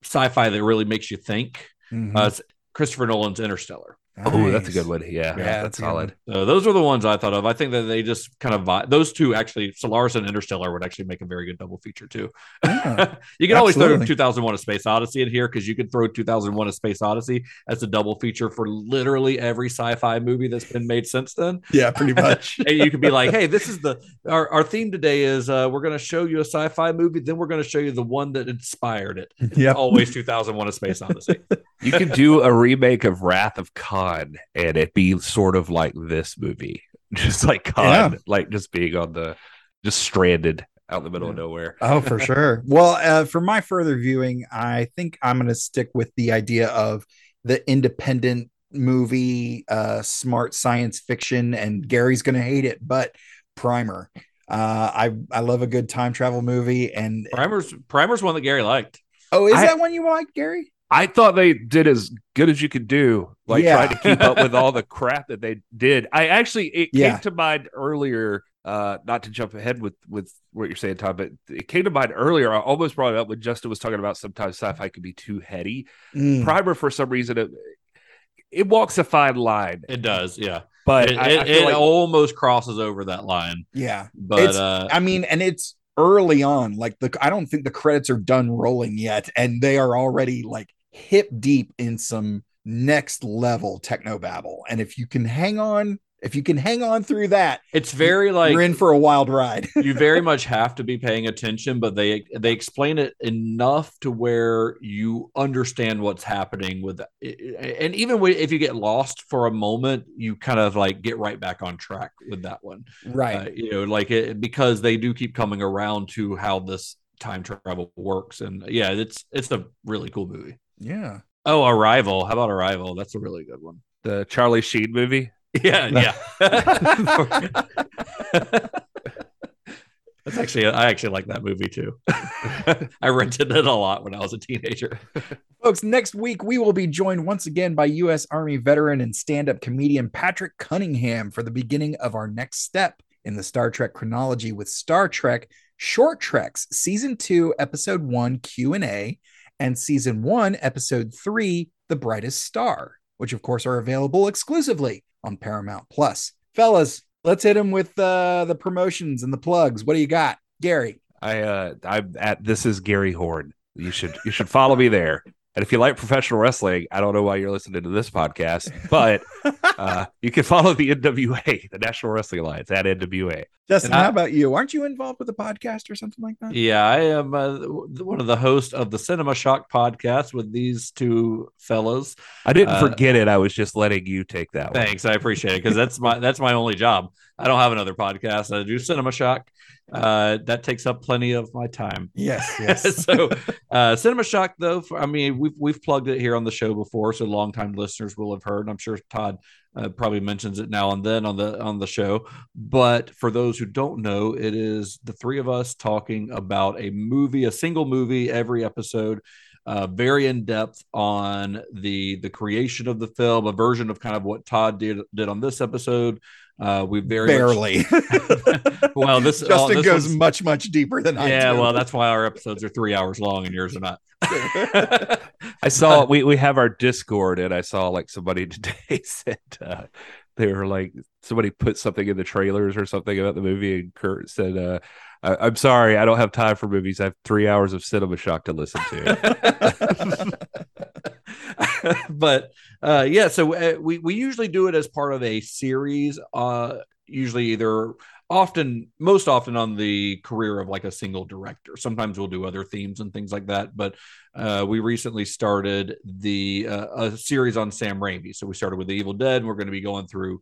sci-fi that really makes you think. It's Christopher Nolan's Interstellar. Nice. Oh, that's a good one. Yeah, that's solid. So those are the ones I thought of. I think that they just kind of those two actually, Solaris and Interstellar, would actually make a very good double feature too. Yeah, you can always throw 2001: A Space Odyssey in here because you could throw 2001: A Space Odyssey as a double feature for literally every sci-fi movie that's been made since then. Yeah, pretty much. And you could be like, hey, this is our theme today is we're going to show you a sci-fi movie, then we're going to show you the one that inspired it. Yeah, always 2001: A Space Odyssey. You could do a remake of Wrath of Khan. con and it be sort of like this movie, just like con, like just being on the, just stranded out in the middle of nowhere. Oh, for sure. Well, for my further viewing, I think I'm going to stick with the idea of the independent movie, smart science fiction, and Gary's going to hate it, but Primer. I love a good time travel movie, and Primer's one that Gary liked. Oh, is that one you liked, Gary? I thought they did as good as you could do, like trying to keep up with all the crap that they did. I actually, it came to mind earlier, not to jump ahead with what you're saying, Tom, but it came to mind earlier. I almost brought it up when Justin was talking about sometimes sci-fi could be too heady. Primer, for some reason, it walks a fine line. It does, yeah. But I feel like it almost crosses over that line. Yeah. But I mean, and it's early on, like I don't think the credits are done rolling yet, and they are already like hip deep in some next level technobabble. And if you can hang on through that, it's very like you're in for a wild ride. You very much have to be paying attention, but they explain it enough to where you understand what's happening with it. And even if you get lost for a moment, you kind of like get right back on track with that one. Right. Because they do keep coming around to how this time travel works. And yeah, it's a really cool movie. Yeah. Oh, Arrival. How about Arrival? That's a really good one. The Charlie Sheen movie. Yeah. That's actually, I actually like that movie too. I rented it a lot when I was a teenager. Folks, next week we will be joined once again by U.S. Army veteran and stand-up comedian Patrick Cunningham for the beginning of our next step in the Star Trek chronology with Star Trek Short Treks Season 2, Episode 1, Q&A, and Season 1, Episode 3, The Brightest Star, which of course are available exclusively on Paramount Plus. Fellas, let's hit him with the promotions and the plugs. What do you got, Gary? I'm at This Is Gary Horn. You should follow me there. And if you like professional wrestling, I don't know why you're listening to this podcast, but you can follow the NWA, the National Wrestling Alliance, at NWA. Justin, how about you? Aren't you involved with a podcast or something like that? Yeah, I am one of the hosts of the Cinema Shock podcast with these two fellows. I didn't forget it. I was just letting you take that one. Thanks. I appreciate it, because that's my only job. I don't have another podcast. I do Cinema Shock. That takes up plenty of my time. Yes. So Cinema Shock, though, we've plugged it here on the show before, so longtime listeners will have heard. I'm sure Todd probably mentions it now and then on the show. But for those who don't know, it is the three of us talking about a movie, a single movie every episode. Very in depth on the creation of the film, a version of kind of what Todd did on this episode. We barely. Well, this Justin this goes much deeper than I do. Yeah, well, that's why our episodes are 3 hours long and yours are not. I saw we have our Discord, and I saw like somebody today said they were like somebody put something in the trailers or something about the movie, and Kurt said, I'm sorry, I don't have time for movies. I have 3 hours of Cinema Shock to listen to. But so we usually do it as part of a series, usually most often on the career of like a single director. Sometimes we'll do other themes and things like that. But we recently started a series on Sam Raimi. So we started with The Evil Dead, and we're going to be going through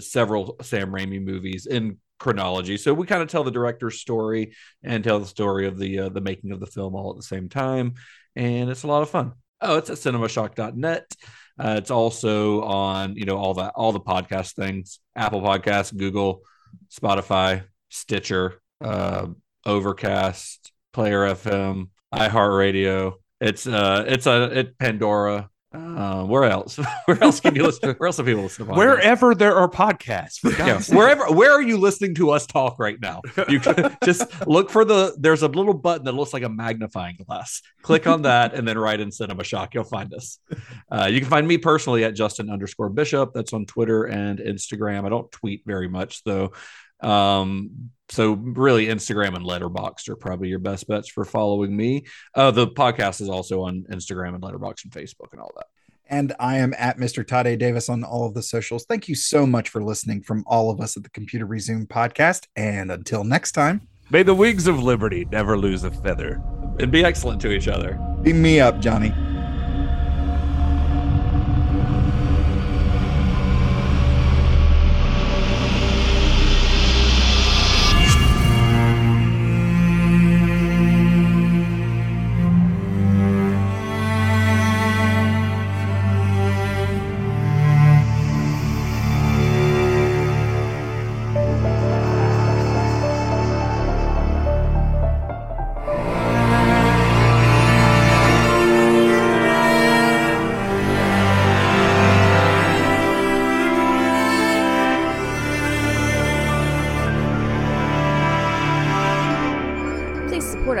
several Sam Raimi movies in chronology. So we kind of tell the director's story and tell the story of the making of the film all at the same time. And it's a lot of fun. Oh, it's at cinemashock.net. It's also on, all the podcast things, Apple Podcasts, Google, Spotify, Stitcher, Overcast, Player FM, iHeartRadio. It's Pandora. Where else? Where else can you listen? Where else do people listen to podcasts? Wherever there are podcasts. Where are you listening to us talk right now? You can just look for there's a little button that looks like a magnifying glass. Click on that and then write in Cinema Shock. You'll find us. You can find me personally at Justin_Bishop. That's on Twitter and Instagram. I don't tweet very much though. So really Instagram and Letterboxd are probably your best bets for following me. The podcast is also on Instagram and Letterboxd and Facebook and all that. And I am at Mr. Todd A. Davis on all of the socials. Thank you so much for listening from all of us at the Computer Resume Podcast. And until next time, may the wings of liberty never lose a feather, and be excellent to each other. Beam me up, Johnny.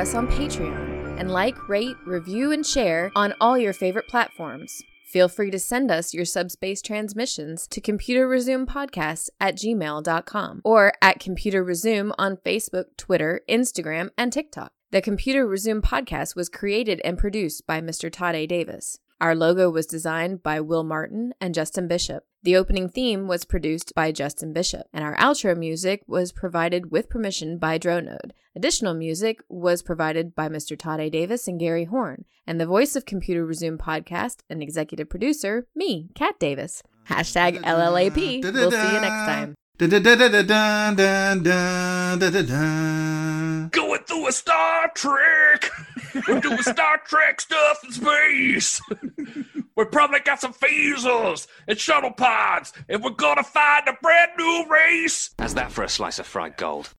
us on Patreon and like, rate, review, and share on all your favorite platforms. Feel free to send us your subspace transmissions to computerresumepodcast@gmail.com or at Computer Resume on Facebook, Twitter, Instagram, and TikTok. The Computer Resume Podcast was created and produced by Mr. Todd A. Davis. Our logo was designed by Will Martin and Justin Bishop. The opening theme was produced by Justin Bishop, and our outro music was provided with permission by Dronode. Additional music was provided by Mr. Todd A. Davis and Gary Horn, and the voice of Computer Resume Podcast and executive producer, me, Kat Davis. Hashtag LLAP. We'll see you next time. Going through a Star Trek. We're doing Star Trek stuff in space. We probably got some phasers and shuttle pods, and we're gonna find a brand new race. How's that for a slice of fried gold?